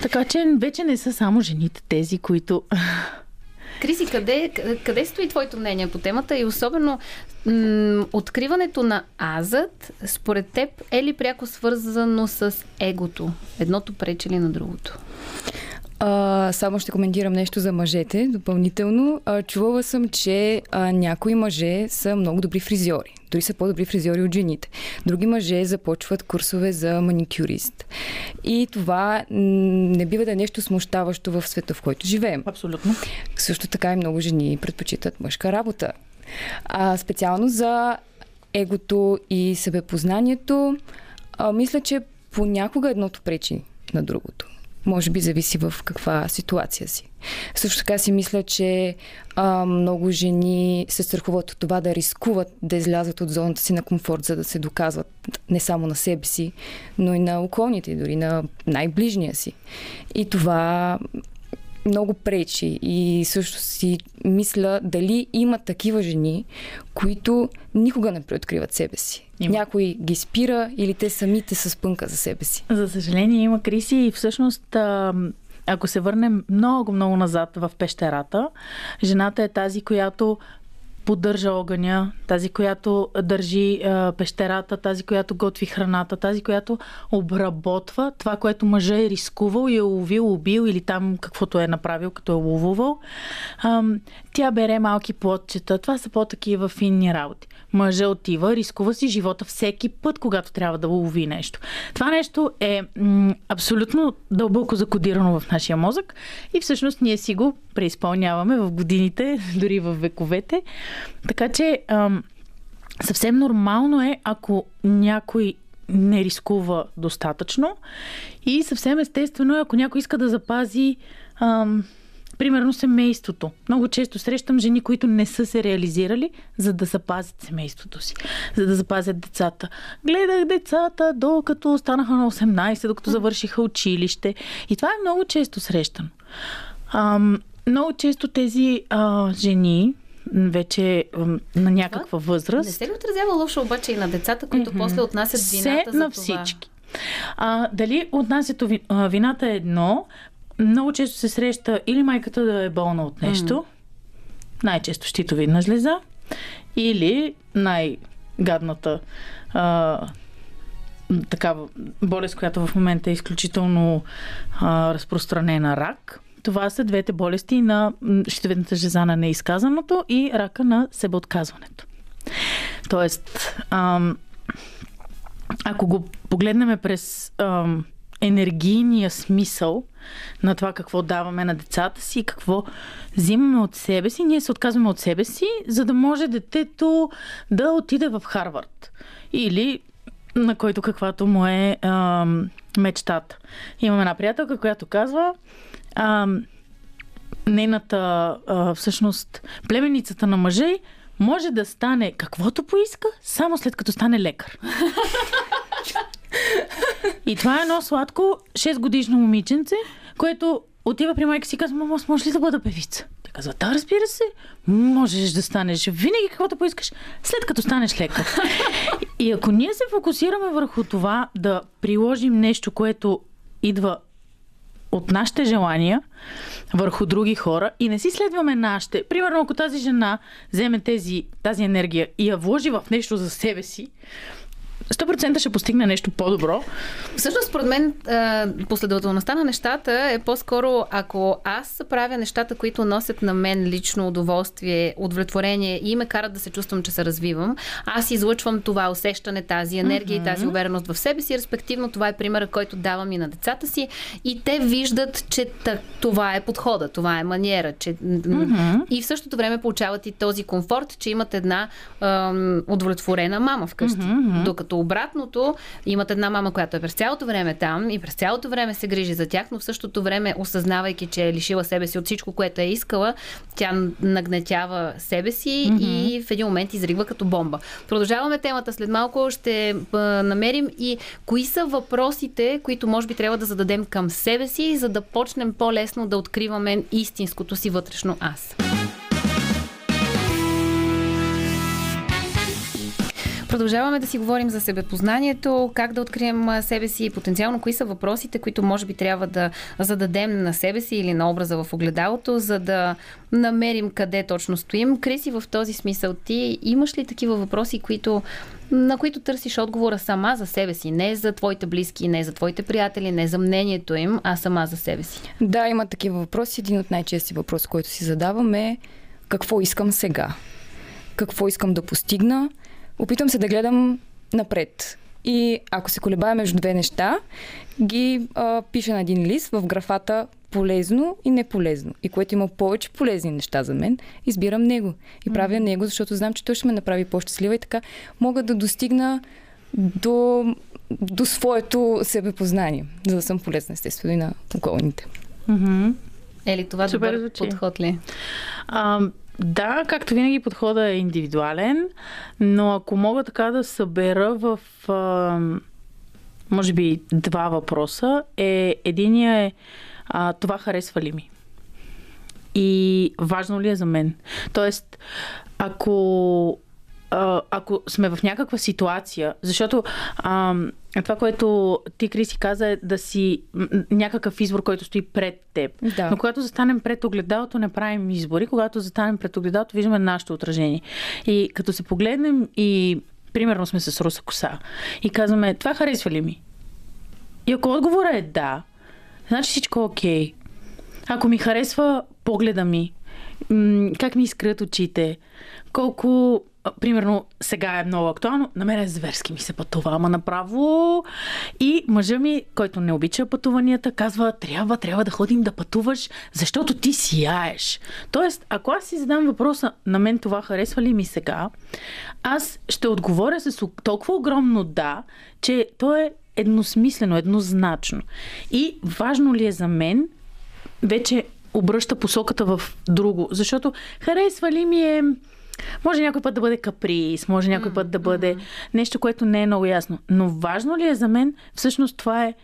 Така че вече не са само жените тези, които... Криси, къде стои твоето мнение по темата и особено откриването на азът, според теб, е ли пряко свързано с егото? Едното пречи ли на другото? Само ще коментирам нещо за мъжете допълнително. Чувала съм, че някои мъже са много добри фризьори. Дори са по-добри фризьори от жените. Други мъже започват курсове за маникюрист. И това не бива да е нещо смущаващо в света, в който живеем. Абсолютно. Също така и много жени предпочитат мъжка работа. Специално за егото и себепознанието, мисля, че понякога едното пречи на другото. Може би зависи в каква ситуация си. Също така си мисля, че много жени се страхуват от това да рискуват да излязат от зоната си на комфорт, за да се доказват не само на себе си, но и на околните, дори на най-ближния си. И това много пречи. И също си мисля дали има такива жени, които никога не преоткриват себе си. Има. Някой ги спира или те самите са спънка за себе си. За съжаление има, Криси, и всъщност ако се върнем много назад в пещерата, жената е тази, която поддържа огъня, тази, която държи пещерата, тази, която готви храната, тази, която обработва това, което мъжът е рискувал и е ловил, убил или там каквото е направил, като е ловувал. Тя бере малки плодчета. Това са по-такива финни работи. Мъжът отива, рискува си живота всеки път, когато трябва да лови нещо. Това нещо е абсолютно дълбоко закодирано в нашия мозък и всъщност ние си го преизпълняваме в годините, дори в вековете. Така че съвсем нормално е, ако някой не рискува достатъчно, и съвсем естествено е, ако някой иска да запази примерно семейството. Много често срещам жени, които не са се реализирали, за да запазят семейството си, за да запазят децата. Гледах децата докато станаха на 18, докато завършиха училище, и това е много често срещано. Много често тези жени вече на някаква възраст. Не се ли отразява лошо обаче и на децата, които после отнасят вината за това? Все на всички. Дали отнасят вината е едно, много често се среща или майката да е болна от нещо, най-често щитовидна жлеза, или най-гадната такава болест, която в момента е изключително разпространена, рак. Това са двете болести на щитовидната жлеза на неизказаното и рака на себеотказването. Тоест, ако го погледнем през енергийния смисъл на това какво даваме на децата си и какво взимаме от себе си, ние се отказваме от себе си, за да може детето да отиде в Харвард. Или на който каквато му е мечтата. Имам една приятелка, която казва... нейната всъщност племеницата на мъжа може да стане каквото поиска, само след като стане лекар. И това е едно сладко 6-годишно момиченце, което отива при майка си и казва: "Мамо, може ли да бъда певица?" Тя казва: "Да, разбира се, можеш да станеш винаги каквото поискаш, след като станеш лекар." И ако ние се фокусираме върху това да приложим нещо, което идва от нашите желания върху други хора и не си следваме нашите. Примерно, ако тази жена вземе тази енергия и я вложи в нещо за себе си, 100% ще постигне нещо по-добро. Всъщност, според мен, последователността на нещата е по-скоро, ако аз правя нещата, които носят на мен лично удоволствие, удовлетворение и ме карат да се чувствам, че се развивам, аз излъчвам това усещане, тази енергия и тази увереност в себе си. Респективно, това е примера, който давам и на децата си. И те виждат, че това е подхода, това е маниера. Че... И в същото време получават и този комфорт, че имат една удовлетворена мама вкъщи. Докато обратното, имат една мама, която е през цялото време там и през цялото време се грижи за тях, но в същото време, осъзнавайки, че е лишила себе си от всичко, което е искала, тя нагнетява себе си и в един момент изригва като бомба. Продължаваме темата след малко, ще намерим и кои са въпросите, които може би трябва да зададем към себе си, за да почнем по-лесно да откриваме истинското си вътрешно аз. Продължаваме да си говорим за себепознанието, как да открием себе си и потенциално кои са въпросите, които може би трябва да зададем на себе си или на образа в огледалото, за да намерим къде точно стоим. Криси, в този смисъл ти имаш ли такива въпроси, на които търсиш отговора сама за себе си, не за твоите близки, не за твоите приятели, не за мнението им, а сама за себе си? Да, има такива въпроси. Един от най-чести въпроси, който си задавам е: какво искам сега? Какво искам да постигна? Опитвам се да гледам напред. И ако се колебая между две неща, ги пиша на един лист в графата полезно и неполезно. И което има повече полезни неща за мен, избирам него. И правя него, защото знам, че той ще ме направи по-щастлива и така мога да достигна до своето себепознание, за да съм полезна, естествено, и на околните. Е ли това добър подход ли? Да, както винаги подходът е индивидуален, но ако мога така да събера в може би два въпроса, единия е това харесва ли ми и важно ли е за мен. Тоест, ако сме в някаква ситуация, защото това, което ти, Криси, каза, е да си някакъв избор, който стои пред теб. Да. Но когато застанем пред огледалото, не правим избори. Когато застанем пред огледалото, виждаме нашето отражение. И като се погледнем и примерно сме с руса коса и казваме, това харесва ли ми? И ако отговорът е да, значи всичко е окей. Ако ми харесва погледа ми, как ми изкрият очите, колко... Примерно, сега е много актуално. На мен е зверски ми се пътува, ама направо. И мъжа ми, който не обича пътуванията, казва, трябва да ходим да пътуваш, защото ти сияеш. Тоест, ако аз си задам въпроса, на мен това харесва ли ми сега, аз ще отговоря с толкова огромно да, че то е едносмислено, еднозначно. И важно ли е за мен, вече обръща посоката в друго. Защото харесва ли ми е... Може някой път да бъде каприз, може някой път да бъде нещо, което не е много ясно. Но важно ли е за мен? Всъщност това е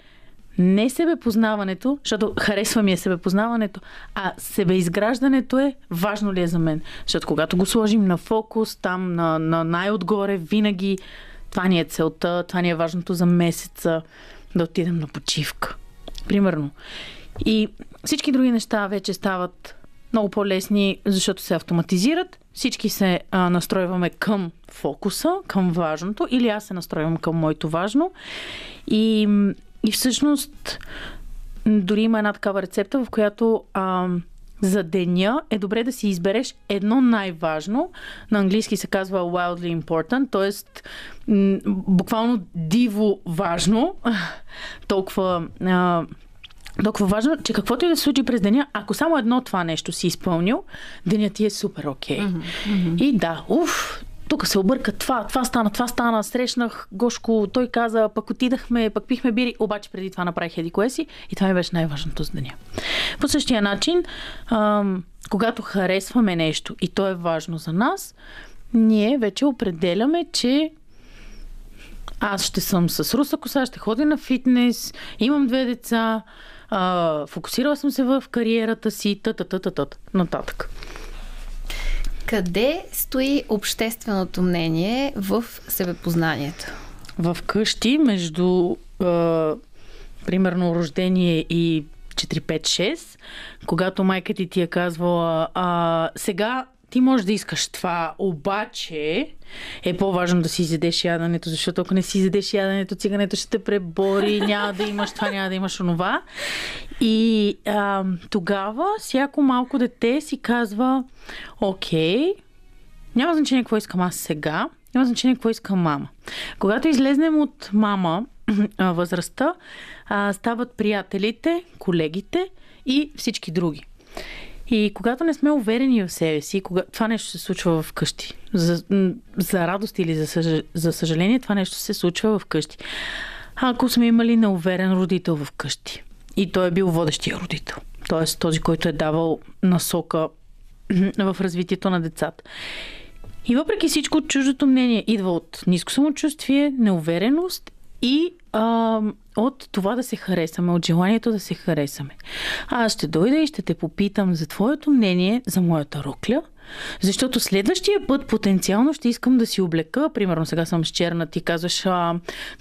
не себепознаването, защото харесва ми е себепознаването, а себеизграждането е важно ли е за мен. Защото когато го сложим на фокус, там на най-отгоре, винаги това ни е целта, това ни е важното за месеца, да отидем на почивка. Примерно. И всички други неща вече стават много по-лесни, защото се автоматизират. Всички се настройваме към фокуса, към важното, или аз се настройвам към моето важно. И всъщност дори има една такава рецепта, в която за деня е добре да си избереш едно най-важно. На английски се казва wildly important, т.е. буквално диво важно. Толкова... Толкова важно, че каквото и да се случи през деня, ако само едно това нещо си изпълнил, денят ти е супер окей. И да, тук се обърка това стана, срещнах Гошко, той каза, пък отидахме, пък пихме бири, обаче преди това направих еди кое си и това ми беше най-важното за деня. По същия начин, когато харесваме нещо и то е важно за нас, ние вече определяме, че аз ще съм с руса коса, ще ходя на фитнес, имам 2 деца, фокусирала съм се в кариерата си, нататък. Къде стои общественото мнение в себепознанието? В къщи, между примерно рождение и 4-5-6, когато майка ти е казвала, сега ти можеш да искаш това, обаче е по-важно да си изядеш яденето, защото ако не си изядеш яденето, цигането ще те пребори, няма да имаш това, няма да имаш онова. И тогава всяко малко дете си казва, окей, няма значение какво искам аз сега, няма значение какво искам мама. Когато излезнем от мама възрастта, стават приятелите, колегите и всички други. И когато не сме уверени в себе си, това нещо се случва вкъщи. За радост или за съжаление, това нещо се случва вкъщи. Ако сме имали неуверен родител вкъщи и той е бил водещия родител, т.е. този, който е давал насока в развитието на децата. И въпреки всичко, чуждото мнение идва от ниско самочувствие, неувереност и от това да се харесаме, от желанието да се харесаме. Аз ще дойда и ще те попитам за твоето мнение, за моята рокля, защото следващия път потенциално ще искам да си облека. Примерно сега съм с черна, ти казваш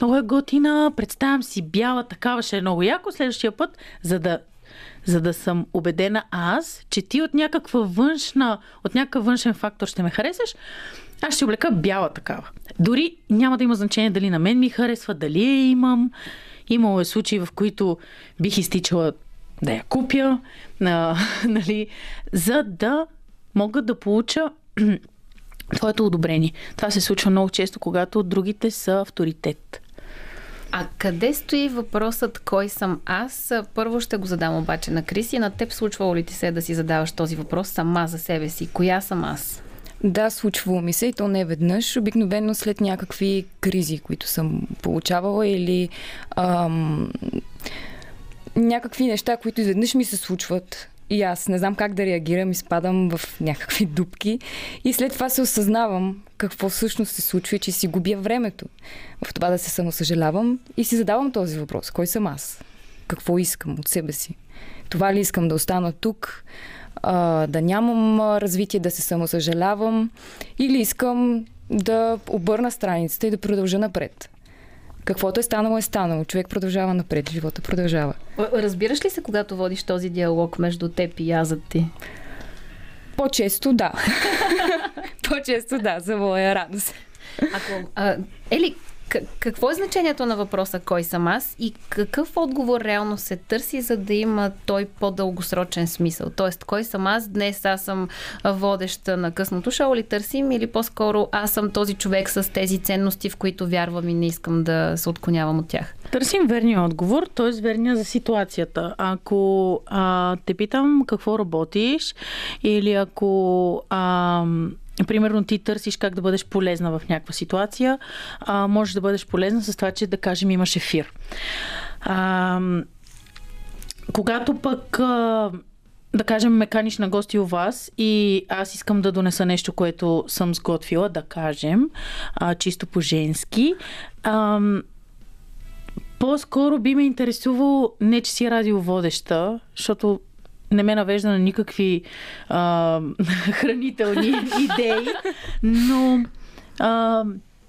много е готина, представям си бяла, такава ще е много яко следващия път, за да съм убедена аз, че ти от някакъв външен фактор ще ме харесаш, аз ще облека бяла такава. Дори няма да има значение дали на мен ми харесва, дали я имам. Имало е случаи, в които бих изтичала да я купя, нали, за да мога да получа твоето одобрение. Това се случва много често, когато другите са авторитет. А къде стои въпросът кой съм аз? Първо ще го задам обаче на Криси. На теб случвало ли ти се да си задаваш този въпрос сама за себе си? Коя съм аз? Да, случвало ми се и то не веднъж. Обикновено след някакви кризи, които съм получавала или някакви неща, които изведнъж ми се случват. И аз не знам как да реагирам, изпадам в някакви дупки и след това се осъзнавам какво всъщност се случва и че си губя времето в това да се самосъжалявам и си задавам този въпрос. Кой съм аз? Какво искам от себе си? Това ли искам да остана тук? Да нямам развитие, да се самосъжалявам? Или искам да обърна страницата и да продължа напред? Каквото е станало, е станало. Човек продължава напред, живота продължава. Разбираш ли се, когато водиш този диалог между теб и азът ти? По-често да. По-често да, за моя радост. Ели, какво е значението на въпроса кой съм аз и какъв отговор реално се търси, за да има той по-дългосрочен смисъл? Тоест, кой съм аз? Днес аз съм водеща на късното шоу ли търсим или по-скоро аз съм този човек с тези ценности, в които вярвам и не искам да се отклонявам от тях? Търсим верния отговор, т.е. верния за ситуацията. Ако те питам какво работиш или ако... примерно ти търсиш как да бъдеш полезна в някаква ситуация, можеш да бъдеш полезна с това, че да кажем имаш ефир. Когато пък да кажем ме каниш на гости у вас и аз искам да донеса нещо, което съм сготвила, да кажем, чисто по-женски, по-скоро би ме интересувало не, че си радиоводеща, защото не ме навежда на никакви хранителни идеи, но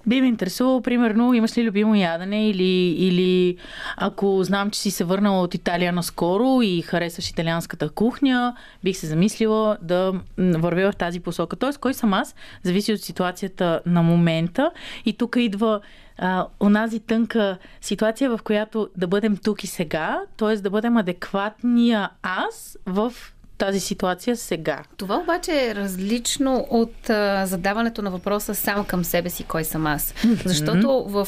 би ме интересувало, примерно, имаш ли любимо ядене или ако знам, че си се върнала от Италия наскоро и харесваш италианската кухня, бих се замислила да вървя в тази посока. Тоест, кой съм аз, зависи от ситуацията на момента и тук идва онази тънка ситуация, в която да бъдем тук и сега, т.е. да бъдем адекватния аз в тази ситуация сега. Това обаче е различно от задаването на въпроса сам към себе си, кой съм аз. Защото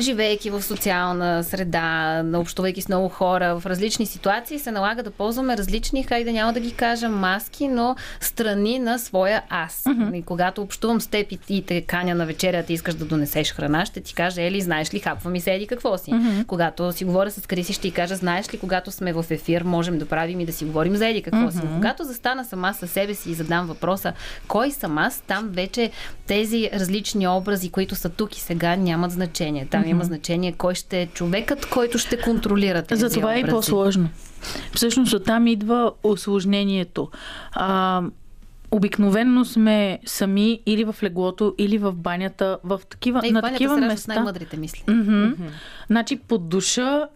живеейки в социална среда, общувайки с много хора, в различни ситуации се налага да ползваме различни, хайде няма да ги кажа маски, но страни на своя аз. И когато общувам с теб и те каня на вечеря, ти искаш да донесеш храна, ще ти кажа, ели, знаеш ли, хапвам и седи какво си. Когато си говоря с Криси, ще ти кажа, знаеш ли, когато сме в ефир, можем да правим и да си говорим за еди какво. Когато застана сама със себе си и задам въпроса кой съм аз, там вече тези различни образи, които са тук и сега, нямат значение. Там има значение кой ще е човекът, който ще контролира тези образи. Затова е и по-сложно. Всъщност оттам идва осложнението. Обикновенно сме сами или в леглото, или в банята, в такива, на такива места. С най-мъдрите мисли. Значи под душа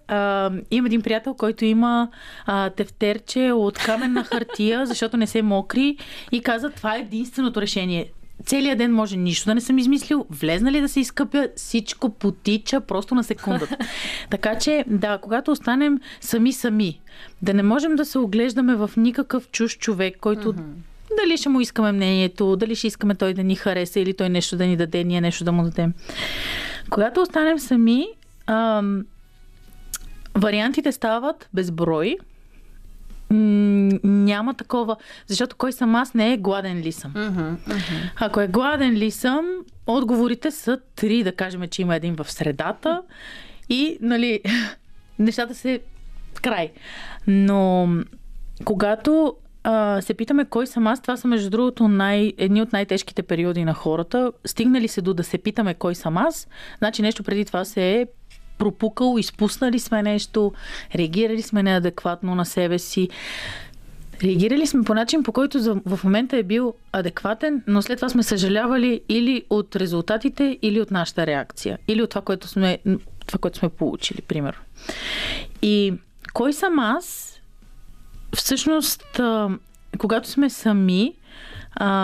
има един приятел, който има тефтерче от каменна хартия, защото не се мокри и каза, това е единственото решение. Целият ден може нищо да не съм измислил, влезна ли да се изкъпя, всичко потича просто на секундата. Така че, да, когато останем сами, да не можем да се оглеждаме в никакъв чуж човек, който дали ще му искаме мнението, дали ще искаме той да ни хареса или той нещо да ни даде, ние нещо да му дадем. Когато останем сами, вариантите стават безброй няма такова, защото кой съм аз не е гладен ли съм. Uh-huh, uh-huh. Ако е гладен ли съм, отговорите са три, да кажем, че има един в средата и, нали, нещата се край. Но когато се питаме кой съм аз, това са между другото едни от най-тежките периоди на хората. Стигнали се до да се питаме кой съм аз, значи нещо преди това се е пропукало, изпуснали сме нещо, реагирали сме неадекватно на себе си. Реагирали сме по начин, по който в момента е бил адекватен, но след това сме съжалявали или от резултатите, или от нашата реакция, или от това, което сме получили, примерно. И кой съм аз? Всъщност, когато сме сами,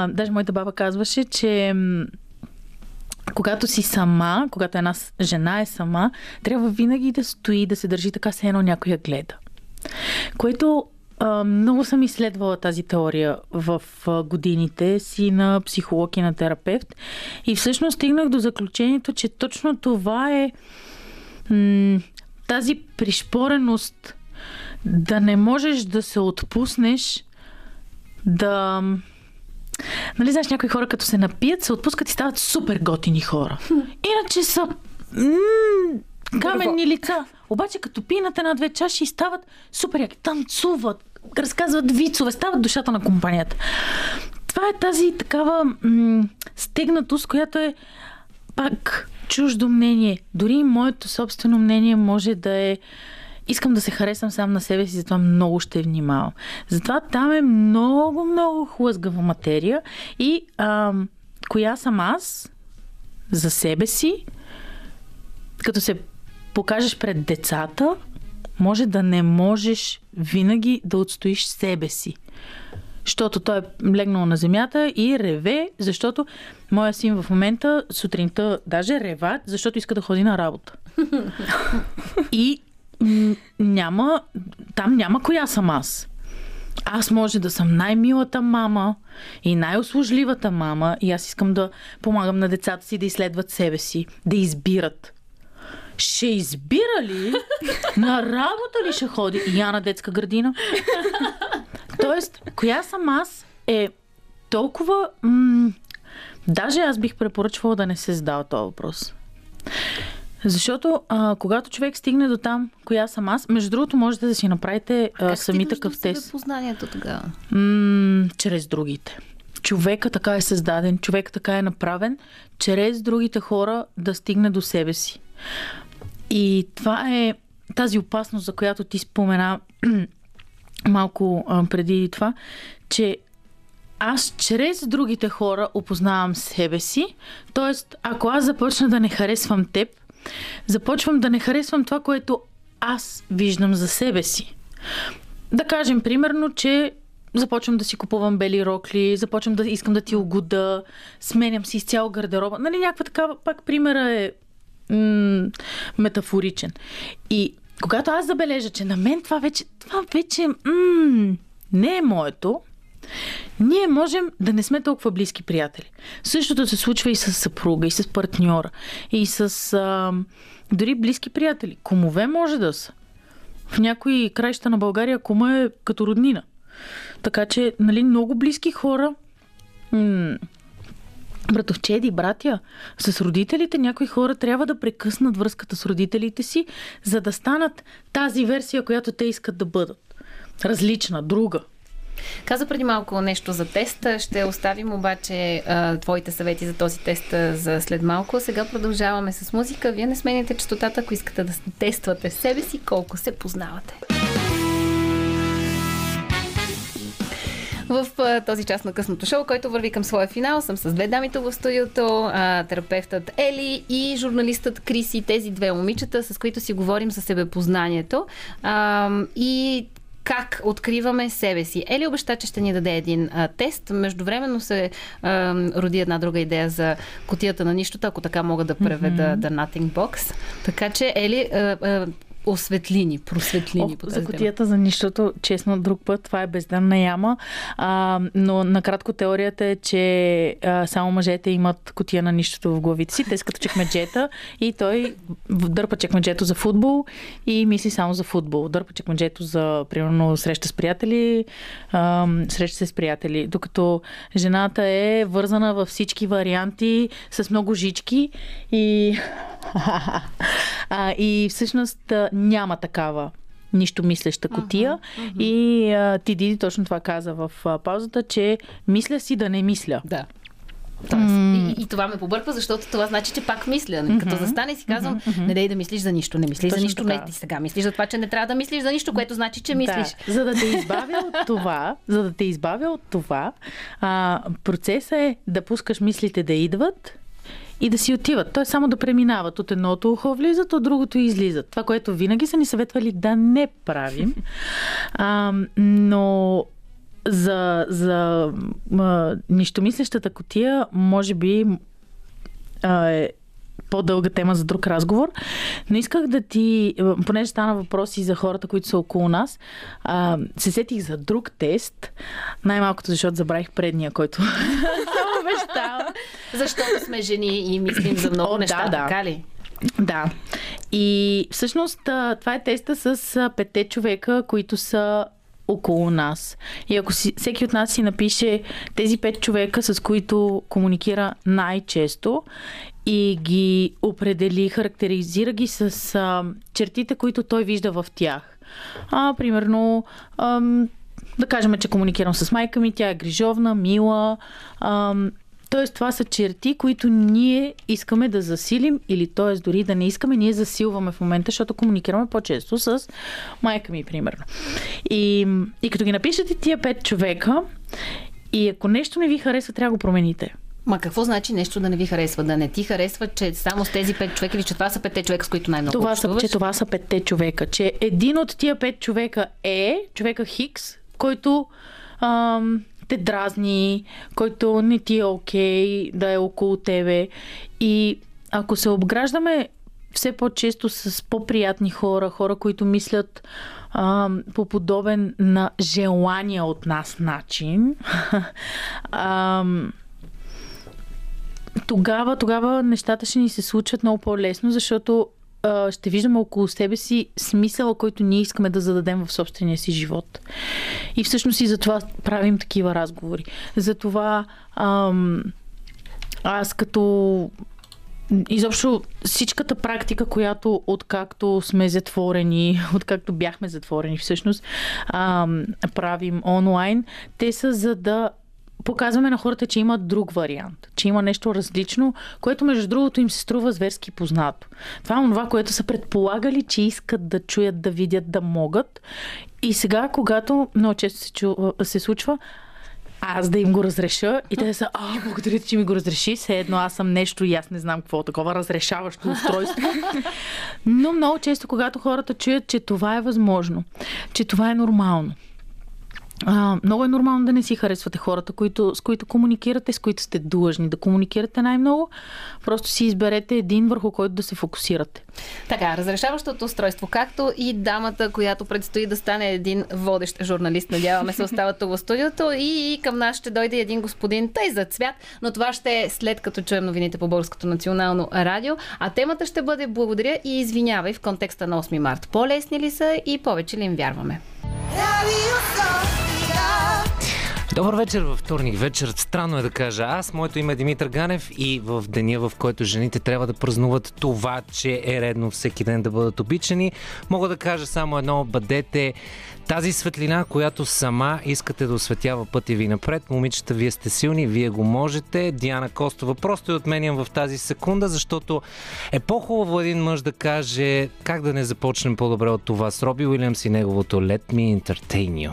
даже моята баба казваше, че когато си сама, когато една жена е сама, трябва винаги да стои, да се държи така, все едно някой я гледа. Което много съм изследвала тази теория в годините си на психолог и на терапевт. И всъщност стигнах до заключението, че точно това е тази пришпореност, да не можеш да се отпуснеш, да... Нали, знаеш, някои хора като се напият, се отпускат и стават супер готини хора. Иначе са каменни лица. Обаче като пинат една-две чаши и стават супер яки. Танцуват, разказват вицове, стават душата на компанията. Това е тази такава стегнатост, която е пак чуждо мнение. Дори моето собствено мнение може да е искам да се харесам сам на себе си, затова много ще внимавам. Затова там е много, много хлъзгава материя и коя съм аз за себе си, като се покажеш пред децата, може да не можеш винаги да отстоиш себе си. Защото той е легнал на земята и реве, защото моя син в момента сутринта даже рева, защото иска да ходи на работа. И Там няма коя съм аз. Аз може да съм най-милата мама и най-услужливата мама и аз искам да помагам на децата си да изследват себе си, да избират. Ще избира ли? На работа ли ще ходи? И я на детска градина? Тоест, коя съм аз е толкова... Даже аз бих препоръчвала да не се задава този въпрос. Защото когато човек стигне до там, коя съм аз, между другото можете да си направите сами такъв тест. Как ти познанието тогава? Чрез другите. Човека така е създаден, човек така е направен, чрез другите хора да стигне до себе си. И това е тази опасност, за която ти спомена малко преди това, че аз чрез другите хора опознавам себе си, т.е. ако аз започна да не харесвам теб, започвам да не харесвам това, което аз виждам за себе си. Да кажем, примерно, че започвам да си купувам бели рокли, започвам да искам да ти угода, сменям си изцяло гардероба. Нали, някаква такава, пак примера е метафоричен. И когато аз забележа, че на мен това вече не е моето, ние можем да не сме толкова близки приятели. Същото се случва и с съпруга, и с партньора, и с дори близки приятели. Кумове може да са. В някои краища на България кума е като роднина. Така че, нали, много близки хора, братовчеди, братя, с родителите, някои хора трябва да прекъснат връзката с родителите си, за да станат тази версия, която те искат да бъдат. Различна, друга. Каза преди малко нещо за теста, ще оставим обаче твоите съвети за този тест за след малко. Сега продължаваме с музика. Вие не сменяйте честотата, ако искате да тествате себе си, колко се познавате. В този част на късното шоу, който върви към своя финал, съм с две дамите в студиото, терапевтът Ели и журналистът Криси, тези две момичета, с които си говорим за себепознанието. И как откриваме себе си. Ели обеща, че ще ни даде един тест. Междувременно се роди една друга идея за кутията на нищото, ако така мога да преведа The Nothing Box. Така че, Ели, осветлини, просветлини по тази тема. За кутията за нищото, честно, друг път, това е бездънна яма, но накратко теорията е, че само мъжете имат кутия на нищото в главите си, те са като чекмеджета и той дърпа чекмеджето за футбол и мисли само за футбол. Дърпа чекмеджето за, примерно, среща с приятели, докато жената е вързана във всички варианти с много жички и всъщност няма такава нищо мислеща кутия. И ти, Диди, точно това каза в паузата, че мисля си да не мисля. Да. И това ме побърква, защото това значи, че пак мисля. Като застане си казвам, не дей да мислиш за нищо, не мислиш за нищо, не ти сега мислиш за това, че не трябва да мислиш за нищо, което значи, че мислиш. Да. За да те избавя от това, процесът е да пускаш мислите да идват и да си отиват. Той само да преминават. От едното ухо влизат, от другото излизат. Това, което винаги са ни съветвали да не правим. Но за нищомислещата кутия, може би е по-дълга тема за друг разговор, но исках да ти, понеже стана въпроси за хората, които са около нас, се сетих за друг тест, най-малкото защото забравих предния, който съм обещала. Защото сме жени и мислим за много неща, така ли? Да. И всъщност това е теста с 5 човека, които са около нас. И ако всеки от нас си напише тези 5 човека, с които комуникира най-често и ги определи, характеризира ги с чертите, които той вижда в тях. Примерно, да кажем, че комуникирам с майка ми, тя е грижовна, мила. Тоест, това са черти, които ние искаме да засилим, или т.е. дори да не искаме, ние засилваме в момента, защото комуникираме по-често с майка ми, примерно. И като ги напишете тия 5 човека, и ако нещо не ви харесва, трябва да го промените. Ма какво значи нещо да не ви харесва? Да не ти харесва, че само с тези 5 човека, или че това са 5 човека, с които най-много общуваш? Това са 5 човека. Че един от тия 5 човека е човека Хикс, който те дразни, който не ти е окей да е около тебе. И ако се обграждаме все по-често с по-приятни хора, които мислят по подобен на желания от нас начин, тогава нещата ще ни се случват много по-лесно, защото ще виждаме около себе си смисъла, който ние искаме да зададем в собствения си живот. И всъщност и затова правим такива разговори. Затова аз като изобщо всичката практика, която откакто бяхме затворени всъщност, правим онлайн, те са за да показваме на хората, че има друг вариант, че има нещо различно, което между другото им се струва зверски познато. Това е онова, което са предполагали, че искат да чуят, да видят, да могат. И сега, когато много често се случва, аз да им го разреша и те са, благодаря ти, че ми го разреши, все едно аз съм нещо и аз не знам какво такова разрешаващо устройство. Но много често, когато хората чуят, че това е възможно, че това е нормално, много е нормално да не си харесвате хората, с които комуникирате, с които сте длъжни да комуникирате най-много. Просто си изберете един, върху който да се фокусирате. Така, разрешаващото устройство, както и дамата, която предстои да стане един водещ журналист. Надяваме се, остава тук в студиото и към нас ще дойде един господин тъй за цвят, но това ще е след като чуем новините по Българското национално радио. А темата ще бъде "Благодаря и извинявай" в контекста на 8 март. По-лесни ли са и повече ли им вярваме? Добър вечер във вторник вечер. Странно е да кажа аз. Моето име е Димитър Ганев и в деня, в който жените трябва да празнуват това, че е редно всеки ден да бъдат обичани, мога да кажа само едно: бъдете тази светлина, която сама искате да осветява пътя ви напред. Момичета, вие сте силни, вие го можете. Диана Костова просто я отменям в тази секунда, защото е по-хубаво един мъж да каже: как да не започнем по-добре от това, с Роби Уилямс и неговото "Let me entertain you".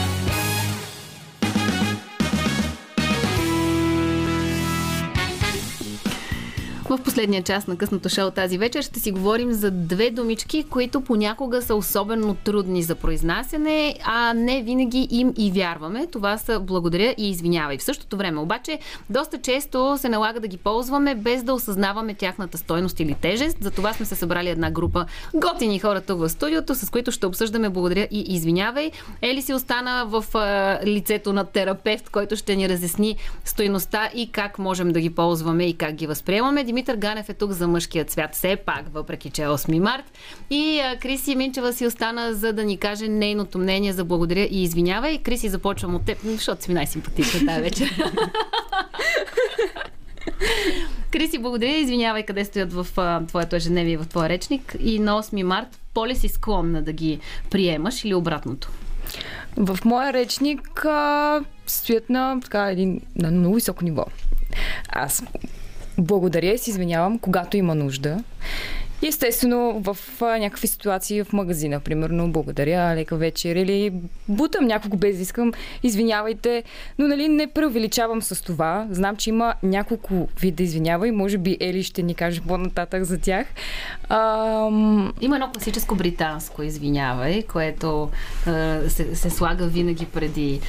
В последния част на късното шоу тази вечер ще си говорим за две думички, които понякога са особено трудни за произнасяне, а не винаги им и вярваме. Това са благодаря и извинявай. В същото време обаче доста често се налага да ги ползваме без да осъзнаваме тяхната стойност или тежест. Затова сме се събрали една група готини хора тук в студиото, с които ще обсъждаме благодаря и извинявай. Ели си остана в лицето на терапевт, който ще ни разясни стойността и как можем да ги ползваме и как ги възприемаме. Димитър Ганев е тук за мъжкият свят, все пак, въпреки че е 8 март. И Кристина Минчева си остана, за да ни каже нейното мнение за благодаря и извинявай. Криси, започвам от теб, защото си най-симпатична тази вечер. Криси, благодаря и извинявай къде стоят в твоето ежедневие, в твоя речник. И на 8 март по-ли си склонна да ги приемаш или обратното? В моя речник стоят на много високо ниво. Аз благодаря и се извинявам, когато има нужда. И естествено, в някакви ситуации в магазина, примерно, благодаря, лека вечер, или бутам някого без искам, извинявайте, но нали не преувеличавам с това. Знам, че има няколко вида извинявай, може би Ели ще ни каже по-нататък за тях. Има едно класическо британско извинявай, което се слага винаги преди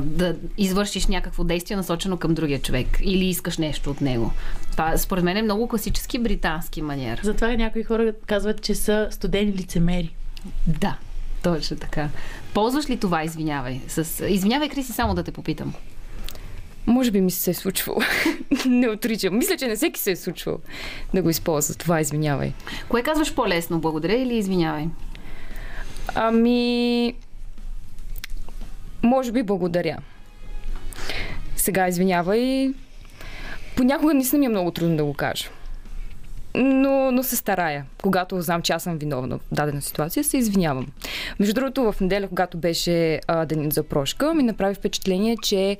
да извършиш някакво действие насочено към другия човек или искаш нещо от него. Това според мен е много класически британски маниер. Затова някои хора казват, че са студени лицемери. Да, точно така. Ползваш ли това, извинявай? Извинявай, Криси, само да те попитам. Може би ми се е случвало. Не отричам. Мисля, че не всеки се е случвал да го използва. Това извинявай. Кое казваш по-лесно? Благодаря или извинявай? Може би благодаря. Сега извинявай. Понякога наистина ми е много трудно да го кажа. Но се старая. Когато знам, че аз съм виновна в дадена ситуация, се извинявам. Между другото, в неделя, когато беше денят за прошка, ми направи впечатление, че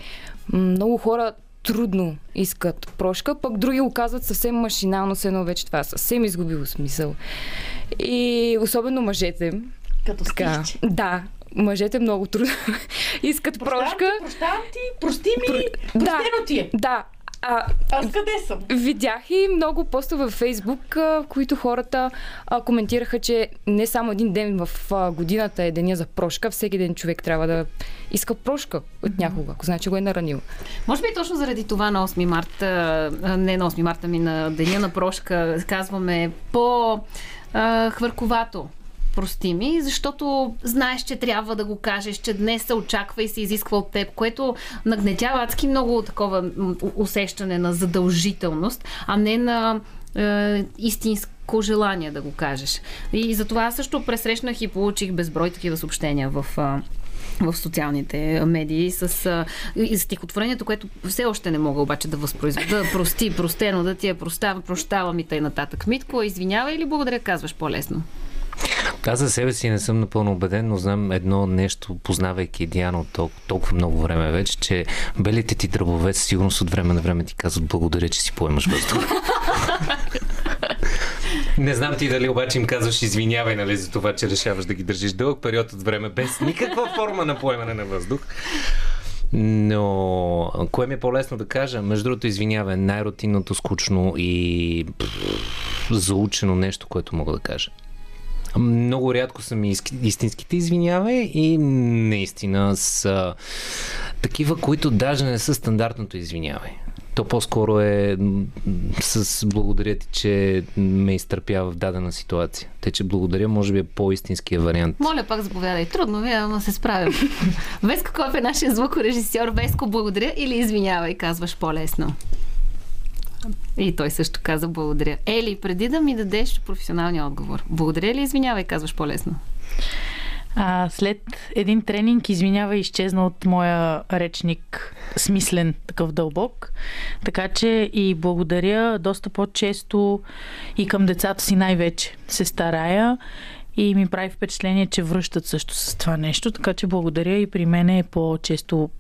много хора трудно искат прошка, пък други го казват съвсем машинално, с едно вече това съвсем изгубило смисъл. И особено мъжете. Като стихче. Да. Мъжете много трудно искат прошка. Простено ти е. Да. Аз къде съм? Видях и много постове във Facebook, в които хората коментираха, че не само един ден в годината е деня за прошка, всеки ден човек трябва да иска прошка от някога, ако значи го е наранил. Може би точно заради това на 8 марта, не на 8 марта, ми на деня на прошка, казваме по-хвърковато. Прости ми, защото знаеш, че трябва да го кажеш, че днес се очаква и се изисква от теб, което нагнетява адски много такова усещане на задължителност, а не на истинско желание да го кажеш. И затова също пресрещнах и получих безброй такива съобщения в социалните медии с стихотворението, което все още не мога обаче да възпроизведа. Прости, простено, да ти я прощавам и тъй нататък. Митко, извинявай или благодаря, казваш по-лесно? Аз за себе си не съм напълно убеден, но знам едно нещо, познавайки Диана от толкова много време вече, че белите ти дръбове със сигурност от време на време ти казват благодаря, че си поемаш въздух. Не знам ти дали обаче им казваш извинявай, нали, за това, че решаваш да ги държиш дълъг период от време без никаква форма на поемане на въздух. Но кое ми е по-лесно да кажа? Между другото, извинявай, най-рутинното, скучно и заучено нещо, което мога да кажа. Много рядко са ми истинските извинявай и наистина са такива, които даже не са стандартното извинявай. То по-скоро е с благодаря ти, че ме изтърпя в дадена ситуация. Те, че благодаря, може би е по-истинския вариант. Моля, пак заповядай. Трудно ми, ама се справям. Веско Коев е нашия звукорежисьор. Веско, благодаря или извинявай, казваш по-лесно. И той също каза благодаря. Ели, преди да ми дадеш професионалния отговор, благодаря ли, извинявай, казваш по-лесно? След един тренинг извинявай изчезна от моя речник, смислен, такъв дълбок. Така че и благодаря доста по-често и към децата си най-вече се старая и ми прави впечатление, че връщат също с това нещо. Така че благодаря и при мен е по-често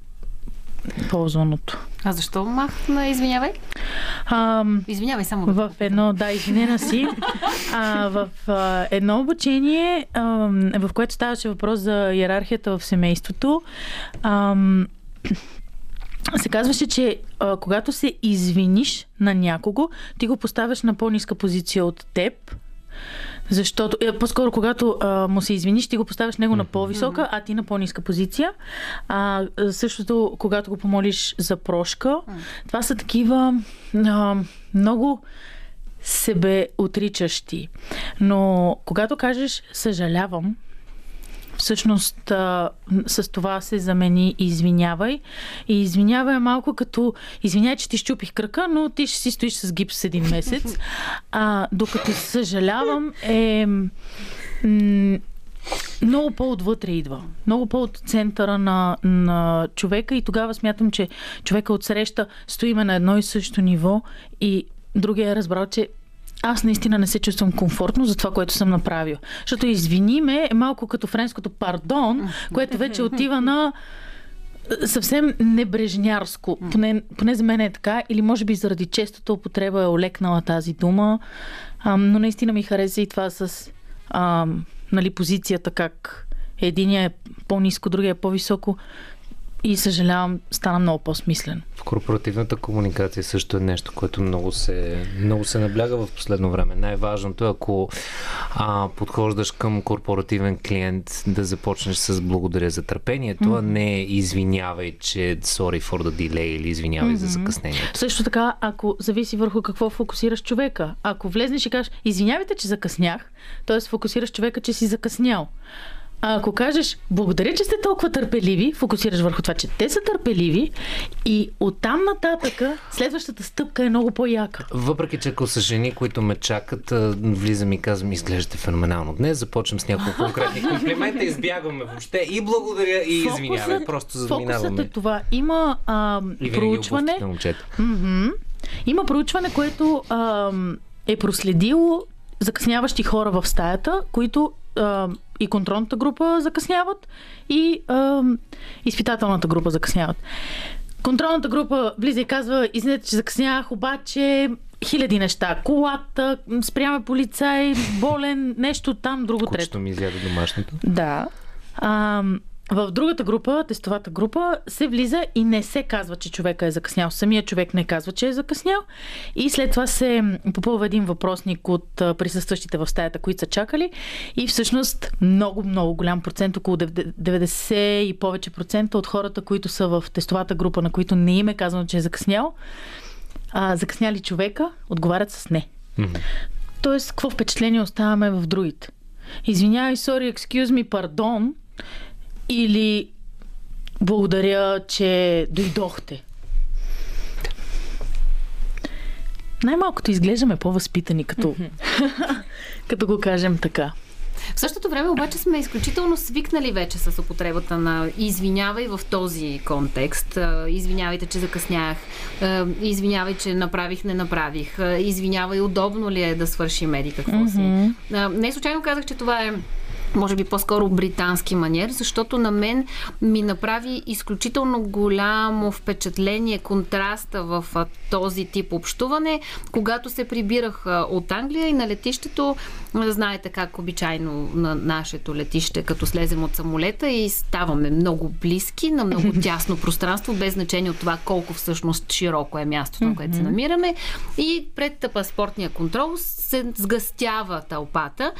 ползваното. А защо махна извинявай? Извинявай само. В едно, да, извинена си. В едно обучение, в което ставаше въпрос за йерархията в семейството, се казваше, че когато се извиниш на някого, ти го поставяш на по-ниска позиция от теб, защото по-скоро когато му се извиниш, ти го поставяш него на по-висока, а ти на по-ниска позиция. Същото, когато го помолиш за прошка, това са такива много себе отричащи. Но когато кажеш съжалявам, всъщност с това се замени и извинявай. И извинявай е малко като извиняй, че ти щупих кръка, но ти ще си стоиш с гипс един месец. Докато съжалявам е много по-отвътре идва. Много по-от центъра на човека и тогава смятам, че човека отсреща стоиме на едно и също ниво и другия е разбрал, че аз наистина не се чувствам комфортно за това, което съм направил. Защото извини ме е малко като френското пардон, което вече отива на съвсем небрежнярско. Поне за мен е така, или може би заради честата употреба е олекнала тази дума. Но наистина ми хареса и това с позицията, как единия е по-ниско, другия е по-високо. И съжалявам, стана много по-смислен. Корпоративната комуникация също е нещо, което много се набляга в последно време. Най-важното е, ако подхождаш към корпоративен клиент, да започнеш с благодаря за търпението, а не извинявай, че sorry for the delay или извинявай за закъснението. Също така, ако зависи върху какво фокусираш човека. Ако влезнеш и кажеш, извинявайте, че закъснях, т.е. фокусираш човека, че си закъснял. А ако кажеш, благодаря, че сте толкова търпеливи, фокусираш върху това, че те са търпеливи и оттам нататъка следващата стъпка е много по-яка. Въпреки че ако са жени, които ме чакат, влизам и казвам, изглеждате феноменално днес, започвам с няколко конкретни комплимента, избягваме въобще и благодаря и извинявай. Просто задминаваме. Фокусът е това. Има проучване. Има проучване, което е проследило закъсняващи хора в стаята, които и контролната група закъсняват и изпитателната група закъсняват. Контролната група влиза и казва, извинете, че закъснях, обаче хиляди неща. Колата, спряме полицай, болен, нещо там, друго трето. Кучето ми изяде домашното. Да. В другата група, тестовата група, се влиза и не се казва, че човека е закъснял. Самия човек не казва, че е закъснял. И след това се попълва един въпросник от присъстващите в стаята, които са чакали. И всъщност много голям процент, около 90 и повече процента от хората, които са в тестовата група, на които не им е казано, че е закъснял, закъсняли човека, отговарят с не. Тоест, какво впечатление оставаме в другите? Извинявай, sorry, excuse me, pardon, или благодаря, че дойдохте. Най-малкото изглеждаме по-възпитани, като го кажем така. В същото време обаче сме изключително свикнали вече с употребата на извинявай в този контекст. Извинявайте, че закъснях. Извинявай, че направих, не направих. Извинявай, удобно ли е да свършим еди какво си. Не случайно казах, че това е може би по-скоро британски маниер, защото на мен ми направи изключително голямо впечатление контраста в този тип общуване. Когато се прибирах от Англия и на летището, знаете как обичайно на нашето летище, като слезем от самолета и ставаме много близки, на много тясно пространство, без значение от това колко всъщност широко е мястото, на което се намираме. И пред паспортния контрол се сгъстява тълпата.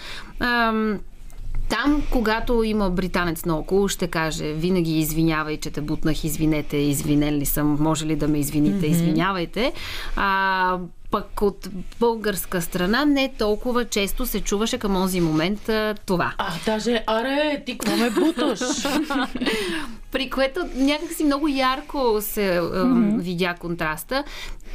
Там, когато има британец наоколо, ще каже винаги извинявай, че те бутнах, извинете, извинен ли съм, може ли да ме извините, извинявайте. Пък от българска страна не толкова често се чуваше към онзи момент това. Даже, аре, ти какво ме буташ? При което някакси много ярко се видя контраста.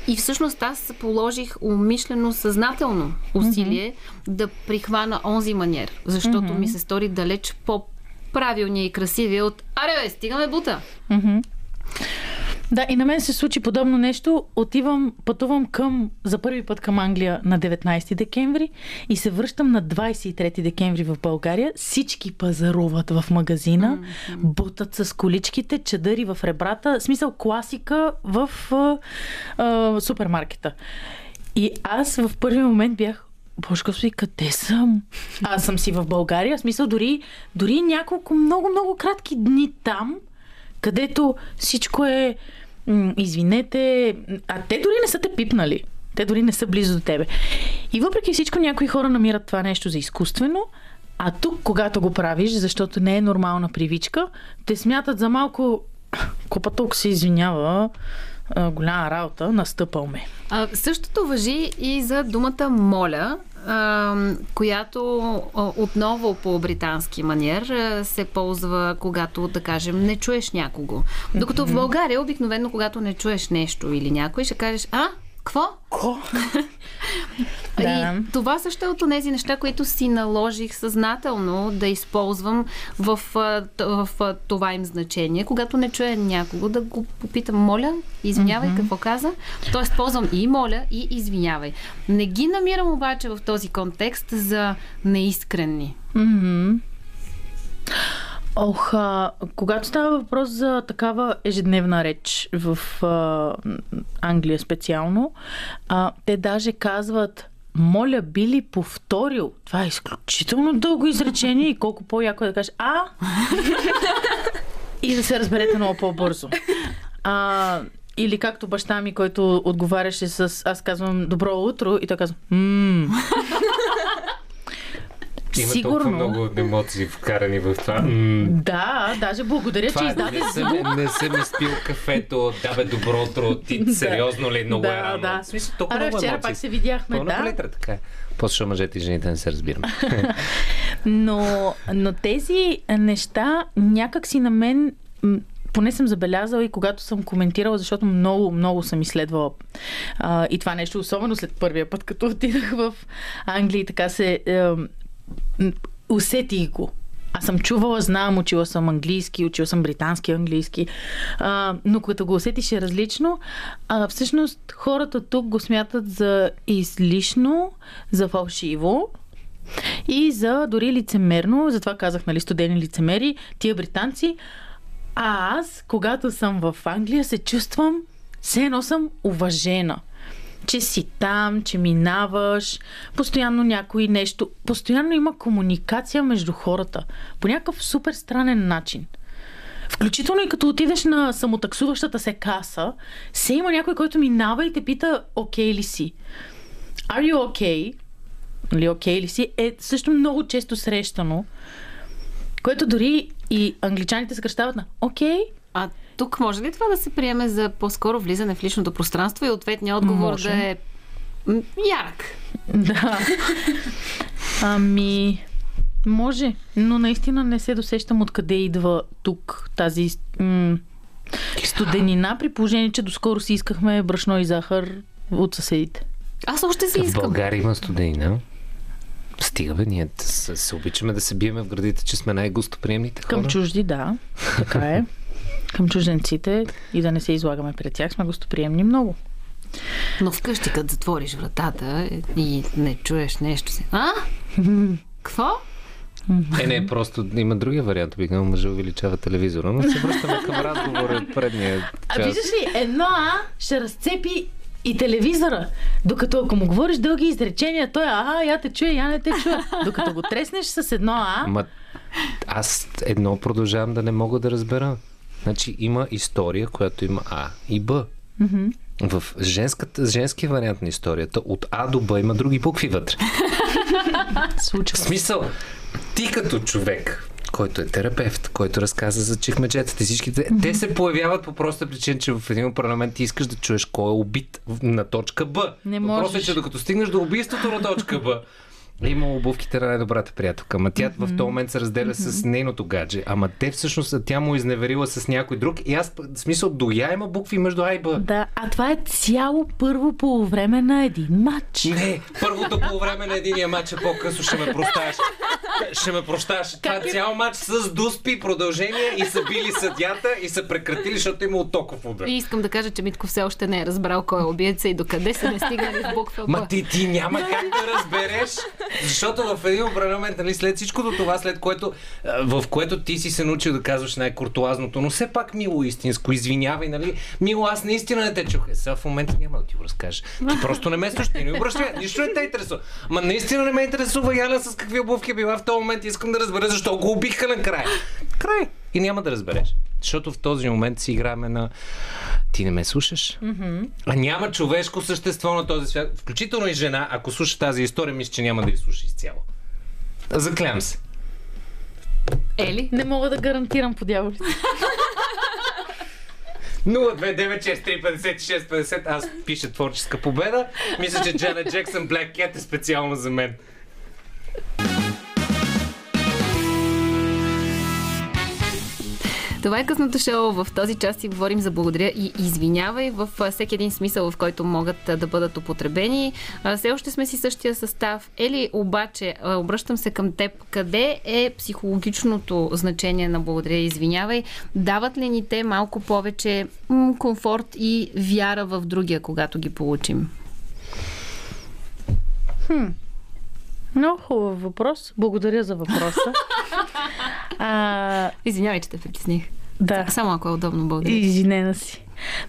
И всъщност аз положих умишлено, съзнателно усилие да прихвана онзи маниер, защото ми се стори далеч по-правилния и красивия от аре бе, стигаме бута! Да, и на мен се случи подобно нещо. Пътувам за първи път към Англия на 19 декември и се връщам на 23 декември в България. Всички пазаруват в магазина, бутат с количките, чадъри в ребрата, смисъл класика в супермаркета. И аз в първи момент бях Боже Господи, къде съм? Аз съм си в България, смисъл дори няколко много кратки дни там, където всичко е извинете, а те дори не са те пипнали. Те дори не са близо до тебе. И въпреки всичко, някои хора намират това нещо за изкуствено, а тук, когато го правиш, защото не е нормална привичка, те смятат за малко... Копаток се извинява, голяма работа, настъпал ме. Същото важи и за думата моля, която отново по британски маниер се ползва, когато, да кажем, не чуеш някого. Докато в България обикновено, когато не чуеш нещо или някой, ще кажеш, а, какво? Ко? Да. И това също е от тези неща, които си наложих съзнателно да използвам в това им значение. Когато не чуя някого, да го попитам, моля, извинявай, какво каза. Тоест, ползвам и моля, и извинявай. Не ги намирам обаче в този контекст за неискрени. Ох, когато става въпрос за такава ежедневна реч в Англия специално, те даже казват, моля, би ли повторил? Това е изключително дълго изречение и колко по-яко е да кажеш а! и да се разберете много по-бързо. Или както баща ми, който отговаряше с аз казвам добро утро и той казва Има толкова много емоции вкарани в това. Да, даже благодаря, това, че издаде звук. Не съм изпил кафето, да бе, добро утро, ти сериозно ли, много е рано. Да. Смисъл, толкова много емоции. Вчера пак се видяхме, да. После мъжете и жените не се разбираме. Но тези неща някак си на мен, поне съм забелязала и когато съм коментирала, защото много, много съм изследвала и това нещо, особено след първия път, като отидах в Англия и така се... усетих го. Аз съм чувала, знам, учила съм английски, учила съм британски английски, но като го усетиш е различно. Всъщност хората тук го смятат за излишно, за фалшиво и за дори лицемерно. Затова казах, нали, студени лицемери, тия британци. А аз, когато съм в Англия, се чувствам, все едно съм уважена. Че си там, че минаваш, постоянно някой нещо. Постоянно има комуникация между хората. По някакъв супер странен начин. Включително и като отидеш на самотаксуващата се каса, се има някой, който минава и те пита, окей ли си? Are you okay? Или окей ли си? Е също много често срещано, което дори и англичаните съкръщават на окей. А тук може ли това да се приеме за по-скоро влизане в личното пространство и ответният отговор може да е ярък? Да. Ами, може, но наистина не се досещам откъде идва тук тази студенина, при положение, че доскоро си искахме брашно и захар от съседите. Аз още си искам. В България има студенина. Стига бе, ние се обичаме да се биеме в градите, че сме най-гостоприемните хора. Към чужди, да. Така е. Към чужденците и да не се излагаме пред тях, сме гостоприемни много. Но вкъщи, като затвориш вратата и не чуеш нещо си. А? Какво? Не, просто има другия вариант. Обикновено мъже увеличава телевизора, но се връщаме към разговора от предния час. А виждаш ли, ще разцепи и телевизора. Докато ако му говориш дълги изречения, той я те чуя, я не те чуя. Докато го треснеш с аз едно продължавам да не мога да разбера. Значи има история, която има А и Б. В женския вариант на историята от А до Б има други букви вътре. В смисъл, ти като човек, който е терапевт, който разказа за чекмеджетата и всичките, те се появяват по проста причина, че в един парламент ти искаш да чуеш кой е убит на точка Б. Въпросът е, че докато стигнеш до убийството на точка Б, има обувките на най-добрата приятелка. Ама тя в този момент се разделя с нейното гадже. Ама те всъщност, тя му изневерила с някой друг. И аз, в смисъл, до я има букви между А и Б. Да, а това е цяло първо полувреме на един матч. Не, първото полувреме на единия матч е по-късно. Ще ме просташ. Това цял матч с дуспи, продължения и са били съдята и са прекратили, защото има оттоков удар. И искам да кажа, че Митко все още не е разбрал кой е убиеца и докъде са не стигнали в буква Б. Ма ти няма как да разбереш. Защото в един момент, нали, след всичкото това, в което ти си се научил да казваш най-куртуазното, но все пак мило истинско, извинявай, нали? Мило, аз наистина не те чух. Сега в момента няма да ти го разкажа. Ти просто не ме слушаш, ти не обръщаш, нищо не те интересува. Ма наистина не ме интересува Яна с какви обувки била в този момент, искам да разбера защо го убиха накрая. И няма да разбереш. Защото в този момент си играем на ти не ме слушаш. Mm-hmm. А няма човешко същество на този свят, включително и жена, ако слуша тази история, мисля, че няма да я слуша изцяло. Заклям се. Ели? Не мога да гарантирам по дяволите. 029635650, аз пиша творческа победа. Мисля, че Джанет Джексън Black Cat е специално за мен. Това е късното шоу. В този част си говорим за благодаря и извинявай в всеки един смисъл, в който могат да бъдат употребени. Все още сме си същия състав. Ели, обаче, обръщам се към теб. Къде е психологичното значение на благодаря и извинявай? Дават ли ни те малко повече комфорт и вяра в другия, когато ги получим? Много хубав въпрос. Благодаря за въпроса. Извинявай, че те притесних. Да. Само ако е удобно, благодаря. Извинена си.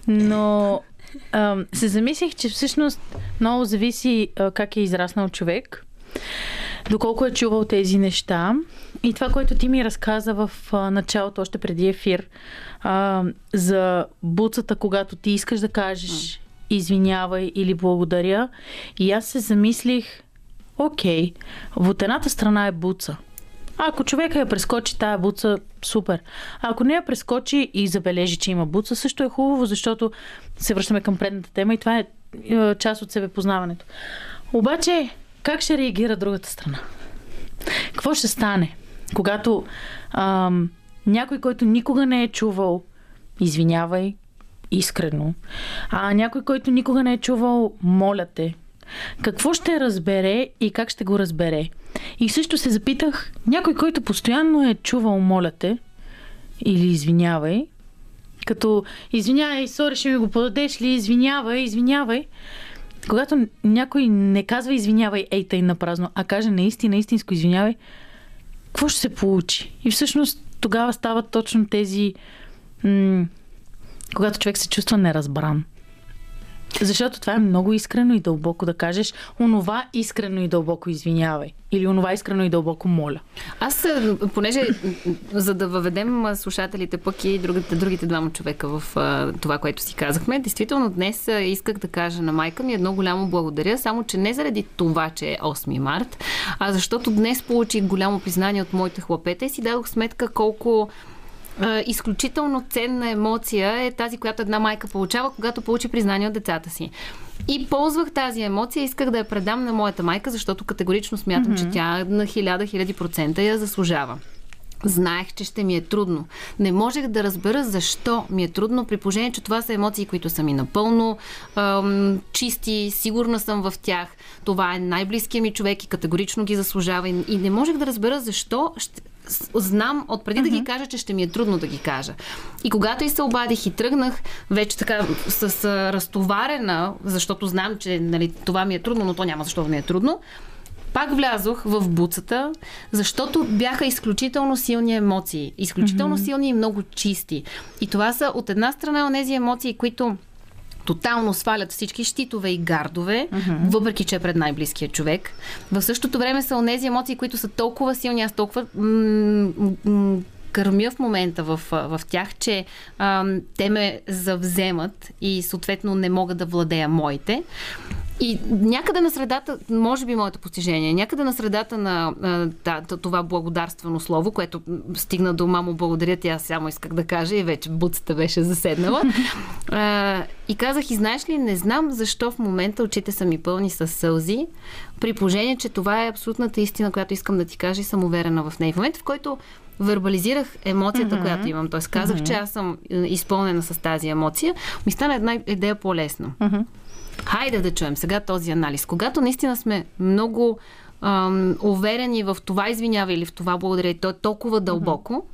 Но се замислих, че всъщност много зависи как е израснал човек, доколко е чувал тези неща. И това, което ти ми разказа в началото, още преди ефир, за буцата, когато ти искаш да кажеш извинявай или благодаря. И аз се замислих, окей, от едната страна е буца. Ако човека я прескочи тая буца, супер. А ако не я прескочи и забележи, че има буца, също е хубаво, защото се връщаме към предната тема и това е част от себепознаването. Обаче, как ще реагира другата страна? Какво ще стане, когато някой, който никога не е чувал извинявай искрено, а някой, който никога не е чувал моля те, какво ще разбере и как ще го разбере? И също се запитах, някой, който постоянно е чувал моля те или извинявай, като извинявай, сори, ще ми го подадеш ли, извинявай, извинявай. Когато някой не казва извинявай, ей тъй на празно, а каже наистина, истинско извинявай, какво ще се получи? И всъщност тогава стават точно тези, когато човек се чувства неразбран. Защото това е много искрено и дълбоко да кажеш онова искрено и дълбоко извинявай или онова искрено и дълбоко моля. Аз, понеже за да въведем слушателите пък и другите двама човека в това, което си казахме, действително днес исках да кажа на майка ми едно голямо благодаря, само че не заради това, че е 8 март, а защото днес получих голямо признание от моите хлапета и си дадох сметка колко изключително ценна емоция е тази, която една майка получава, когато получи признание от децата си. И ползвах тази емоция, исках да я предам на моята майка, защото категорично смятам, че тя на 1000% я заслужава. Знаех, че ще ми е трудно. Не можех да разбера защо ми е трудно, при положение, че това са емоции, които са ми напълно чисти, сигурна съм в тях. Това е най-близкият ми човек и категорично ги заслужава. И не можех да разбера защо знам отпреди да ги кажа, че ще ми е трудно да ги кажа. И когато и се обадих и тръгнах, вече така с разтоварена, защото знам, че нали, това ми е трудно, но то няма защо да ми е трудно, пак влязох в буцата, защото бяха изключително силни емоции. Изключително силни и много чисти. И това са от една страна онези емоции, които тотално свалят всички щитове и гардове, въпреки че е пред най-близкия човек. В същото време са онези емоции, които са толкова силни, аз толкова кърмя в момента в тях, че те ме завземат и съответно не мога да владея моите. И някъде на средата, може би моето постижение, някъде на средата на това благодарствено слово, което стигна до мамо благодаря ти, аз само исках да кажа и вече буцата беше заседнала. И казах, и знаеш ли, не знам защо в момента очите са ми пълни с сълзи, при положение, че това е абсолютната истина, която искам да ти кажа и съм уверена в нея. В момента, в който вербализирах емоцията, която имам, т.е. казах, че аз съм изпълнена с тази емоция, ми стана една идея по-лесна. Хайде да чуем сега този анализ. Когато наистина сме много уверени в това извинява или в това благодаря и то е толкова дълбоко,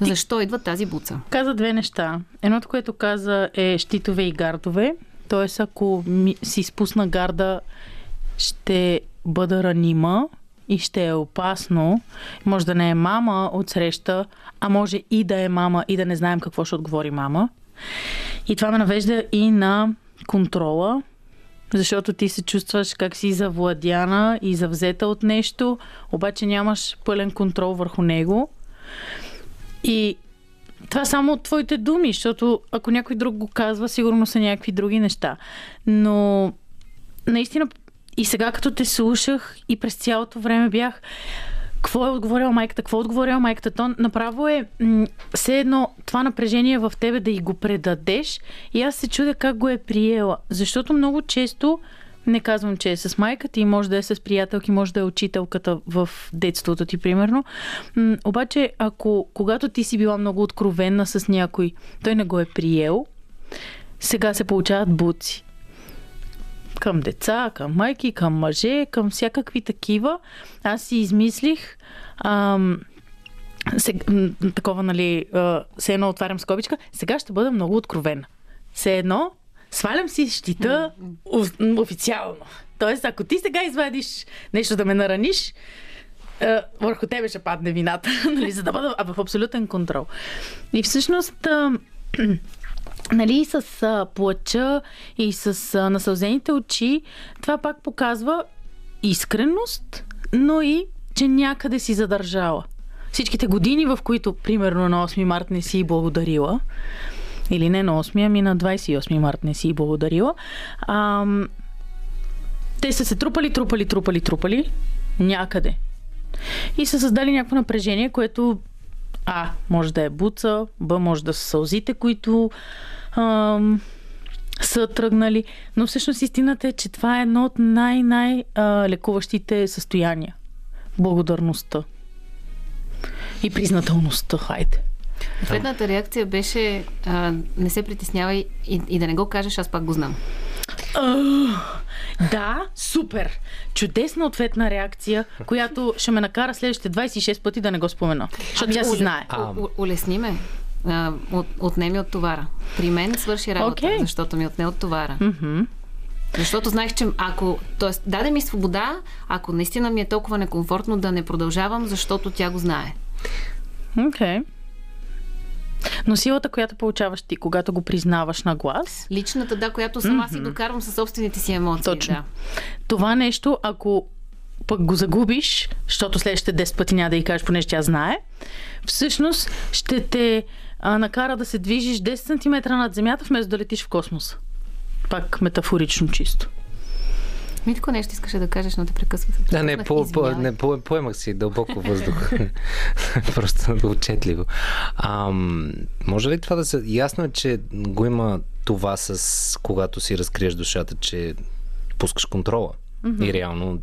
защо идва тази буца? Каза две неща. Едното, което каза е щитове и гардове. Тоест, ако си спусна гарда, ще бъда ранима и ще е опасно. Може да не е мама отсреща, а може и да е мама и да не знаем какво ще отговори мама. И това ме навежда и на контрола, защото ти се чувстваш как си завладяна и завзета от нещо, обаче нямаш пълен контрол върху него. И Това само от твоите думи, защото ако някой друг го казва, сигурно са някакви други неща. Но наистина и сега като те слушах и през цялото време бях какво е отговорила майката, какво е отговорила майката, то направо е все едно това напрежение в тебе да й го предадеш и аз се чудя как го е приела. Защото много често не казвам, че е с майката и може да е с приятелки, може да е учителката в детството ти, примерно. Обаче, ако когато ти си била много откровенна с някой, той не го е приел, сега се получават буци. Към деца, към майки, към мъже, към всякакви такива. Аз си измислих такова, нали, все едно отварям скобичка. Сега ще бъда много откровена. Все едно свалям си щита официално. Тоест, ако ти сега извадиш нещо да ме нараниш, върху тебе ще падне вината. Нали, за да бъда в абсолютен контрол. И всъщност... Нали, с плача и с насълзените очи, това пак показва искреност, но и, че някъде си задържала. Всичките години, в които, примерно, на 8 март не си благодарила, или не на 8, ами на 28 март не си благодарила, те са се трупали някъде. И са създали някакво напрежение, което А, може да е буца, Б, може да са сълзите, които са тръгнали. Но всъщност истината е, че това е едно от най-най лекуващите състояния. Благодарността. И признателността, хайде. Последната реакция беше не се притеснявай и да не го кажеш, аз пак го знам. Да, супер! Чудесна ответна реакция, която ще ме накара следващите 26 пъти да не го спомена. Защото тя се знае. Улесни ме. Отнеми от товара. При мен свърши работа, защото ми отне от товара. Mm-hmm. Защото знаех, че ако... Тоест, даде ми свобода, ако наистина ми е толкова некомфортно да не продължавам, защото тя го знае. Окей. Но силата, която получаваш ти, когато го признаваш на глас... Личната, да, която сама си докарвам със собствените си емоции. Точно. Да. Това нещо, ако пък го загубиш, защото следващите 10 пъти няма да ѝ кажеш, понеже тя знае, всъщност ще те накара да се движиш 10 см над земята, вместо да летиш в космоса. Пак метафорично чисто. Митко, нещо искаше да кажеш, но те прекъсвах. Да, поемах си дълбоко въздух. Просто отчетливо. Може ли това да се... Ясно е, че го има това с когато си разкриеш душата, че пускаш контрола. Mm-hmm. И реално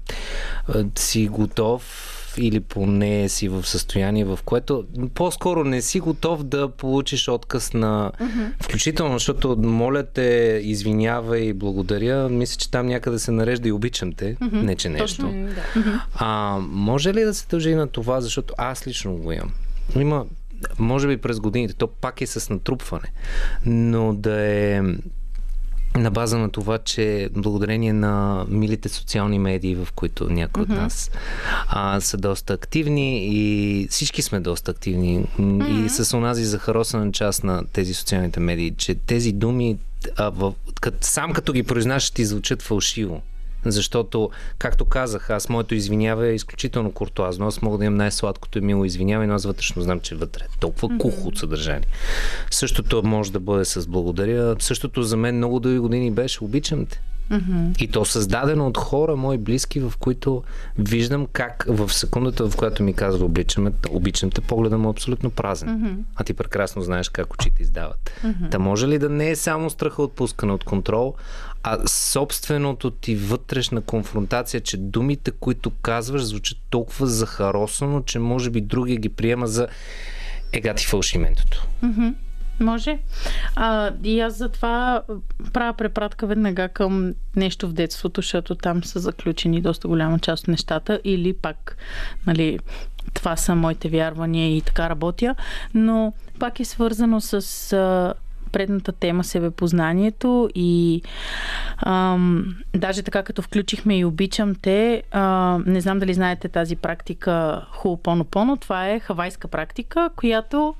си готов или поне си в състояние, в което по-скоро не си готов да получиш отказ на... Mm-hmm. Включително, защото моля те, извинявай и благодаря. Мисля, че там някъде се нарежда и обичам те. Mm-hmm. Не, че нещо. Mm-hmm. Може ли да се дължи на това, защото аз лично го имам. Има, може би през годините, то пак е с натрупване, но да е... На база на това, че благодарение на милите социални медии, в които някои от нас са доста активни и всички сме доста активни и с онази захаросана част на тези социалните медии, че тези думи сам като ги произнасяш ти звучат фалшиво. Защото, както казах, аз моето извинява е изключително куртуазно. Аз мога да имам най-сладкото и мило извинява, но аз вътрешно знам, че вътре е толкова кухо от съдържание. Същото може да бъде с благодаря. Същото за мен много дълги години беше обичам те. И то създадено от хора, мои близки, в които виждам как в секундата, в която ми казва обичам те, погледа му е абсолютно празен. А ти прекрасно знаеш как очите издават. Та може ли да не е само страха от пускане от контрол, а собственото ти вътрешна конфронтация, че думите, които казваш, звучат толкова захаросано, че може би другия ги приема за ега ти фалшиментото. Може. И аз затова правя препратка веднага към нещо в детството, защото там са заключени доста голяма част от нещата или пак, нали, това са моите вярвания и така работя, но пак е свързано с предната тема себепознанието и даже така като включихме и обичам те, не знам дали знаете тази практика Хопонопоно, това е хавайска практика, която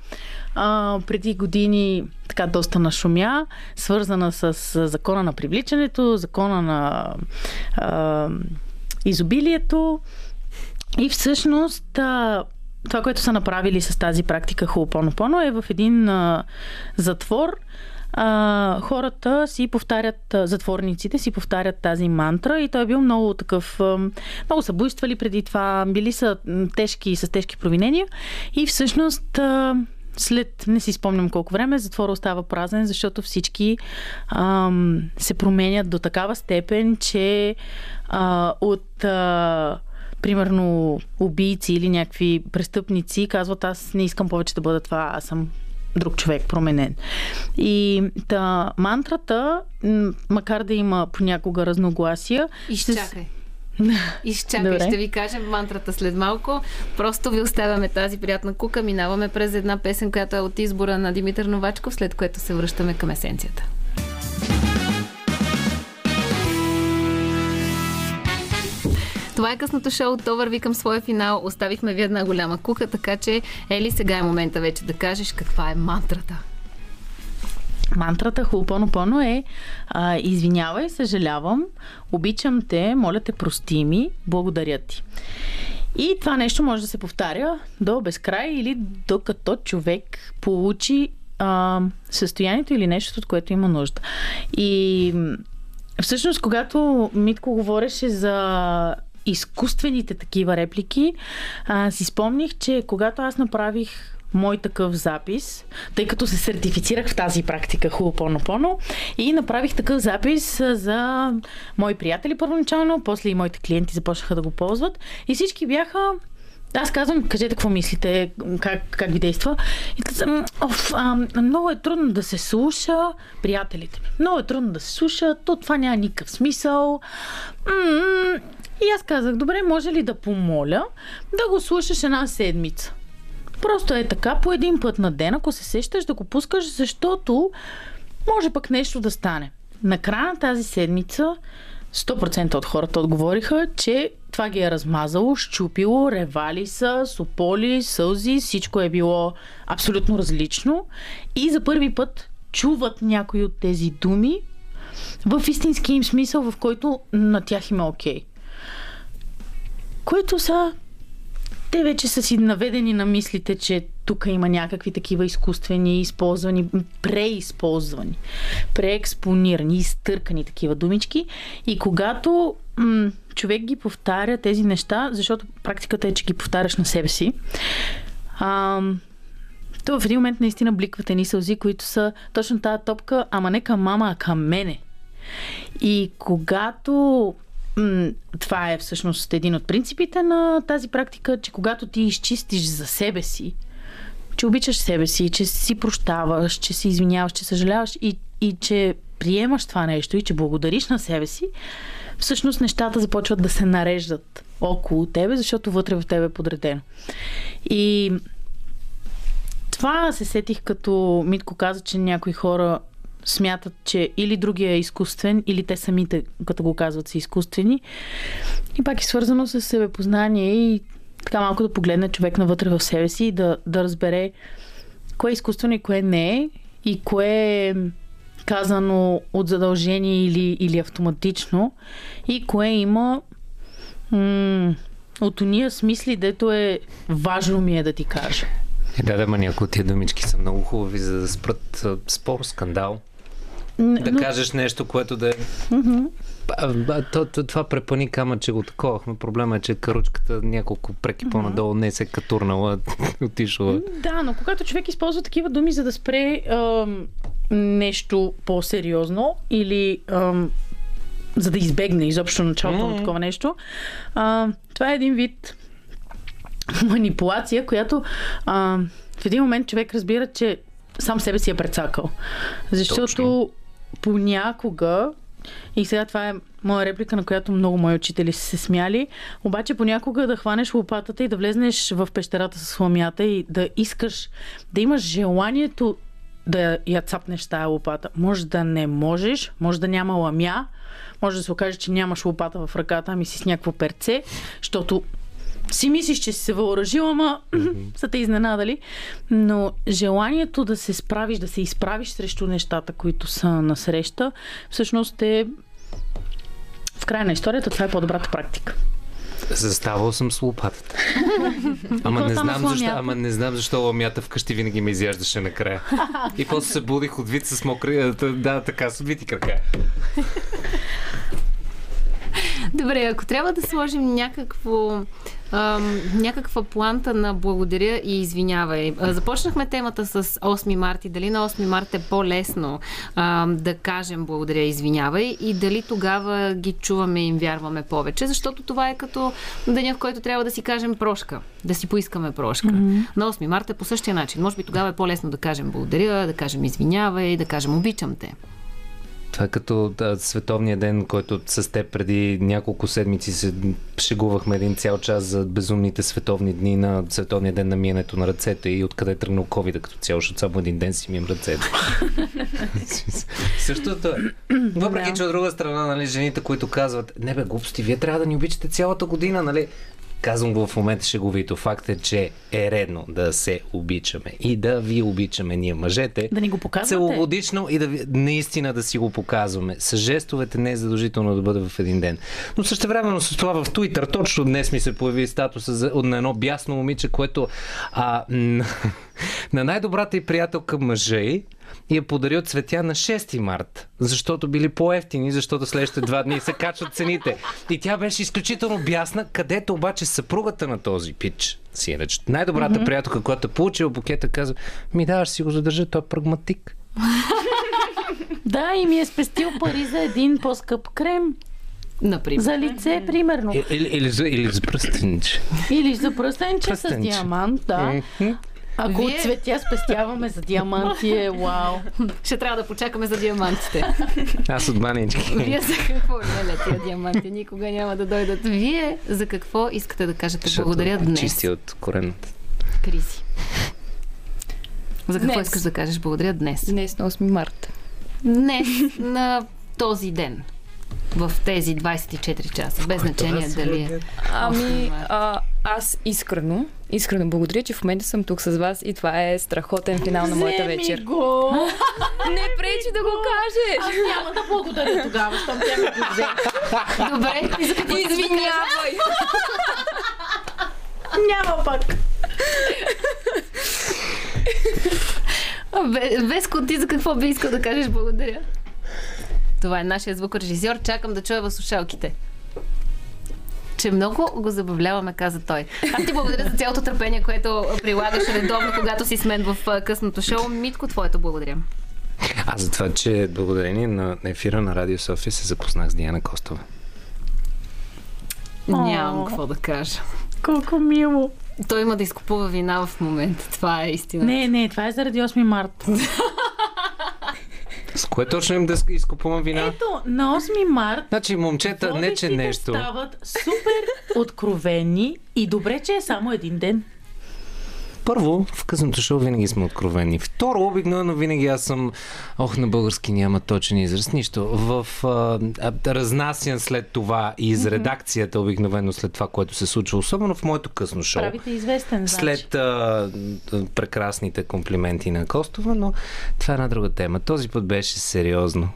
преди години така доста нашумя, свързана с закона на привличането, закона на изобилието и всъщност Това, което са направили с тази практика Хопонопоно, е в един затвор. Хората си повтарят, затворниците си повтарят тази мантра и той е бил много такъв, много са буйствали преди това, били са тежки, с тежки провинения и всъщност след, не си спомням колко време, затвора остава празен, защото всички се променят до такава степен, че от примерно убийци или някакви престъпници казват: аз не искам повече да бъда това, аз съм друг човек, променен. И та, мантрата, макар да има понякога разногласия... Изчакай. Изчакай, ще ви кажем мантрата след малко. Просто ви оставяме тази приятна кука, минаваме през една песен, която е от избора на Димитър Новачков, след което се връщаме към есенцията. Това е късното шоу, то върви към своя финал. Оставихме ви една голяма кука, така че, Ели, сега е момента вече да кажеш каква е мантрата. Мантрата Хопонопоно е: извинявай, съжалявам, обичам те, моля те, прости ми, благодаря ти. И това нещо може да се повтаря до безкрай или докато човек получи състоянието или нещото, от което има нужда. И всъщност, когато Митко говореше за изкуствените такива реплики, си спомних, че когато аз направих мой такъв запис, тъй като се сертифицирах в тази практика Хопонопоно и направих такъв запис за мои приятели първоначално, после и моите клиенти започнаха да го ползват и всички бяха... Аз казвам: кажете какво мислите, как ви действа. И казвам: много е трудно да се слуша приятелите. Много е трудно да се слуша, то това няма никакъв смисъл. И аз казах: добре, може ли да помоля да го слушаш една седмица? Просто е така, по един път на ден, ако се сещаш, да го пускаш, защото може пък нещо да стане. Накрая на тази седмица 100% от хората отговориха, че това ги е размазало, щупило, ревали са, сополи, сълзи, всичко е било абсолютно различно. И за първи път чуват някои от тези думи в истински им смисъл, в който на тях има окей. Които са... Те вече са си наведени на мислите, че тук има някакви такива изкуствени, използвани, преизползвани, преекспонирани, изтъркани такива думички. И когато човек ги повтаря тези неща, защото практиката е, че ги повтаряш на себе си, то в един момент наистина бликват едни сълзи, които са точно тази топка, ама не към мама, а към мене. И когато... Това е всъщност един от принципите на тази практика, че когато ти изчистиш за себе си, че обичаш себе си, че си прощаваш, че си извиняваш, че съжаляваш и че приемаш това нещо и че благодариш на себе си, всъщност нещата започват да се нареждат около тебе, защото вътре в тебе е подредено. И това се сетих, като Митко каза, че някои хора смятат, че или другия е изкуствен, или те самите, като го казват, са изкуствени. И пак е свързано с себепознание и така малко да погледне човек навътре в себе си и да разбере кое е изкуствено и кое не е, и кое е казано от задължение или автоматично, и кое има от уния смисли, дето е важно ми е да ти кажа. Да, ма някои от тия думички са много хубави, за да спрат спор, скандал. Да, кажеш нещо, което да е... Това препъни камъче, че го таковахме. Проблема е, че каручката няколко преки по-надолу не се катурнала, отишла. Да, но когато човек използва такива думи, за да спре нещо по-сериозно или за да избегне изобщо началото на такова нещо, това е един вид манипулация, която в един момент човек разбира, че сам себе си е прецакал. Защото понякога, и сега това е моя реплика, на която много мои учители са се смяли, обаче понякога да хванеш лопатата и да влезнеш в пещерата с хламята и да искаш, да имаш желанието да я цапнеш тая лопата. Може да не можеш, може да няма ламя, може да се окаже, че нямаш лопата в ръката, ами си с някакво перце, защото си мислиш, че си се въоръжила, ама са те изненадали. Но желанието да се справиш, да се изправиш срещу нещата, които са насреща, всъщност е в края на историята, това е по-добрата практика. Заставал съм с лопатата. Ама не знам защо ламята вкъщи винаги ме изяждаше накрая. И после се будих от вид с мокри... Да, така, с отвити крака. Добре, ако трябва да сложим някаква планта на благодаря и извинявай. Започнахме темата с 8 март и дали на 8 март е по-лесно да кажем благодаря и извинявай и дали тогава ги чуваме и им вярваме повече, защото това е като деня, в който трябва да си кажем прошка, да си поискаме прошка. Mm-hmm. На 8 март е по същия начин. Може би тогава е по-лесно да кажем благодаря, да кажем извинявай, да кажем обичам те. Това е като световния ден, който с теб преди няколко седмици се шегувахме един цял час за безумните световни дни на световния ден на миенето на ръцете и откъде е тръгнал COVID-а като цяло, защото само един ден си мием ръцете. Същото е. Въпреки, че от друга страна, нали, жените, които казват, не бе, глупости, вие трябва да ни обичате цялата година, нали? Казвам го в момента шеговито. Факт е, че е редно да се обичаме. И да ви обичаме ние, мъжете. Да ни го показвате. Целогодично и да ви, наистина да си го показваме. С жестовете не е задължително да бъде в един ден. Но същевременно с това в Twitter точно днес ми се появи статуса на едно бясно момиче, което на най-добрата и приятелка мъжа ѝ я подарил цветя на 6 март, защото били по-евтини, защото следващите два дни се качват цените. И тя беше изключително бясна, където обаче съпругата на този пич, сиреч, най-добрата приятелка, която е получила букета, казва, ми да, аз си го задържа, той е прагматик. Да, и ми е спестил пари за един по-скъп крем. Например. За лице, примерно. Или за пръстенче. Или за пръстенче с диамант, да. Mm-hmm. Ако от цветя спестяваме за диаманти, вау. Ще трябва да почакаме за диамантите. Аз от манички. Вие за какво? Не, тия диаманти никога няма да дойдат. Вие за какво искате да кажете благодаря днес? Чисти от корената. Криси. За какво искаш да кажеш благодаря днес? Днес на 8 март. Днес на този ден. В тези 24 часа. Без значение дали е. Ами, аз искрено благодаря, че в момента съм тук с вас и това е страхотен финал на моята вечер. Вземи го! Не пречи да го кажеш! Аз няма да благодаря тогава, щом тя ме го взе. Добре, извинявай! Няма пак! Веско, ти за какво би искал да кажеш благодаря? Това е нашия звукорежисьор. Чакам да чуя в слушалките. Че много го забавляваме, каза той. Аз ти благодаря за цялото търпение, което прилагаш редовно, когато си с мен в късното шоу. Митко, твоето благодаря. Аз за това, че благодарение на ефира на Радио София се запознах с Диана Костова. Нямам какво да кажа. Колко мило. Той има да изкупува вина в момента. Това е истина. Не, това е заради 8 март. С кое точно им да изкупувам вина? Ето, на 8 март... Значи, момчета, не че нещо... стават супер откровени и добре, че е само един ден. Първо, в късното шоу винаги сме откровени. Второ, обикновено винаги аз съм... на български няма точен израз, нищо. Разнасян след това и из редакцията, обикновено след това, което се случва, особено в моето късно шоу. Правите известен, значи. След прекрасните комплименти на Костова, но това е една друга тема. Този път беше сериозно.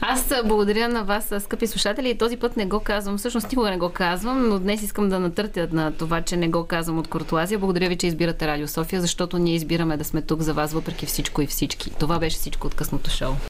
Аз благодаря на вас, скъпи слушатели, и този път не го казвам, всъщност никога не го казвам, но днес искам да натъртя на това, че не го казвам от куртуазия. Благодаря ви, че избирате Радио София, защото ние избираме да сме тук за вас, въпреки всичко и всички. Това беше всичко от късното шоу.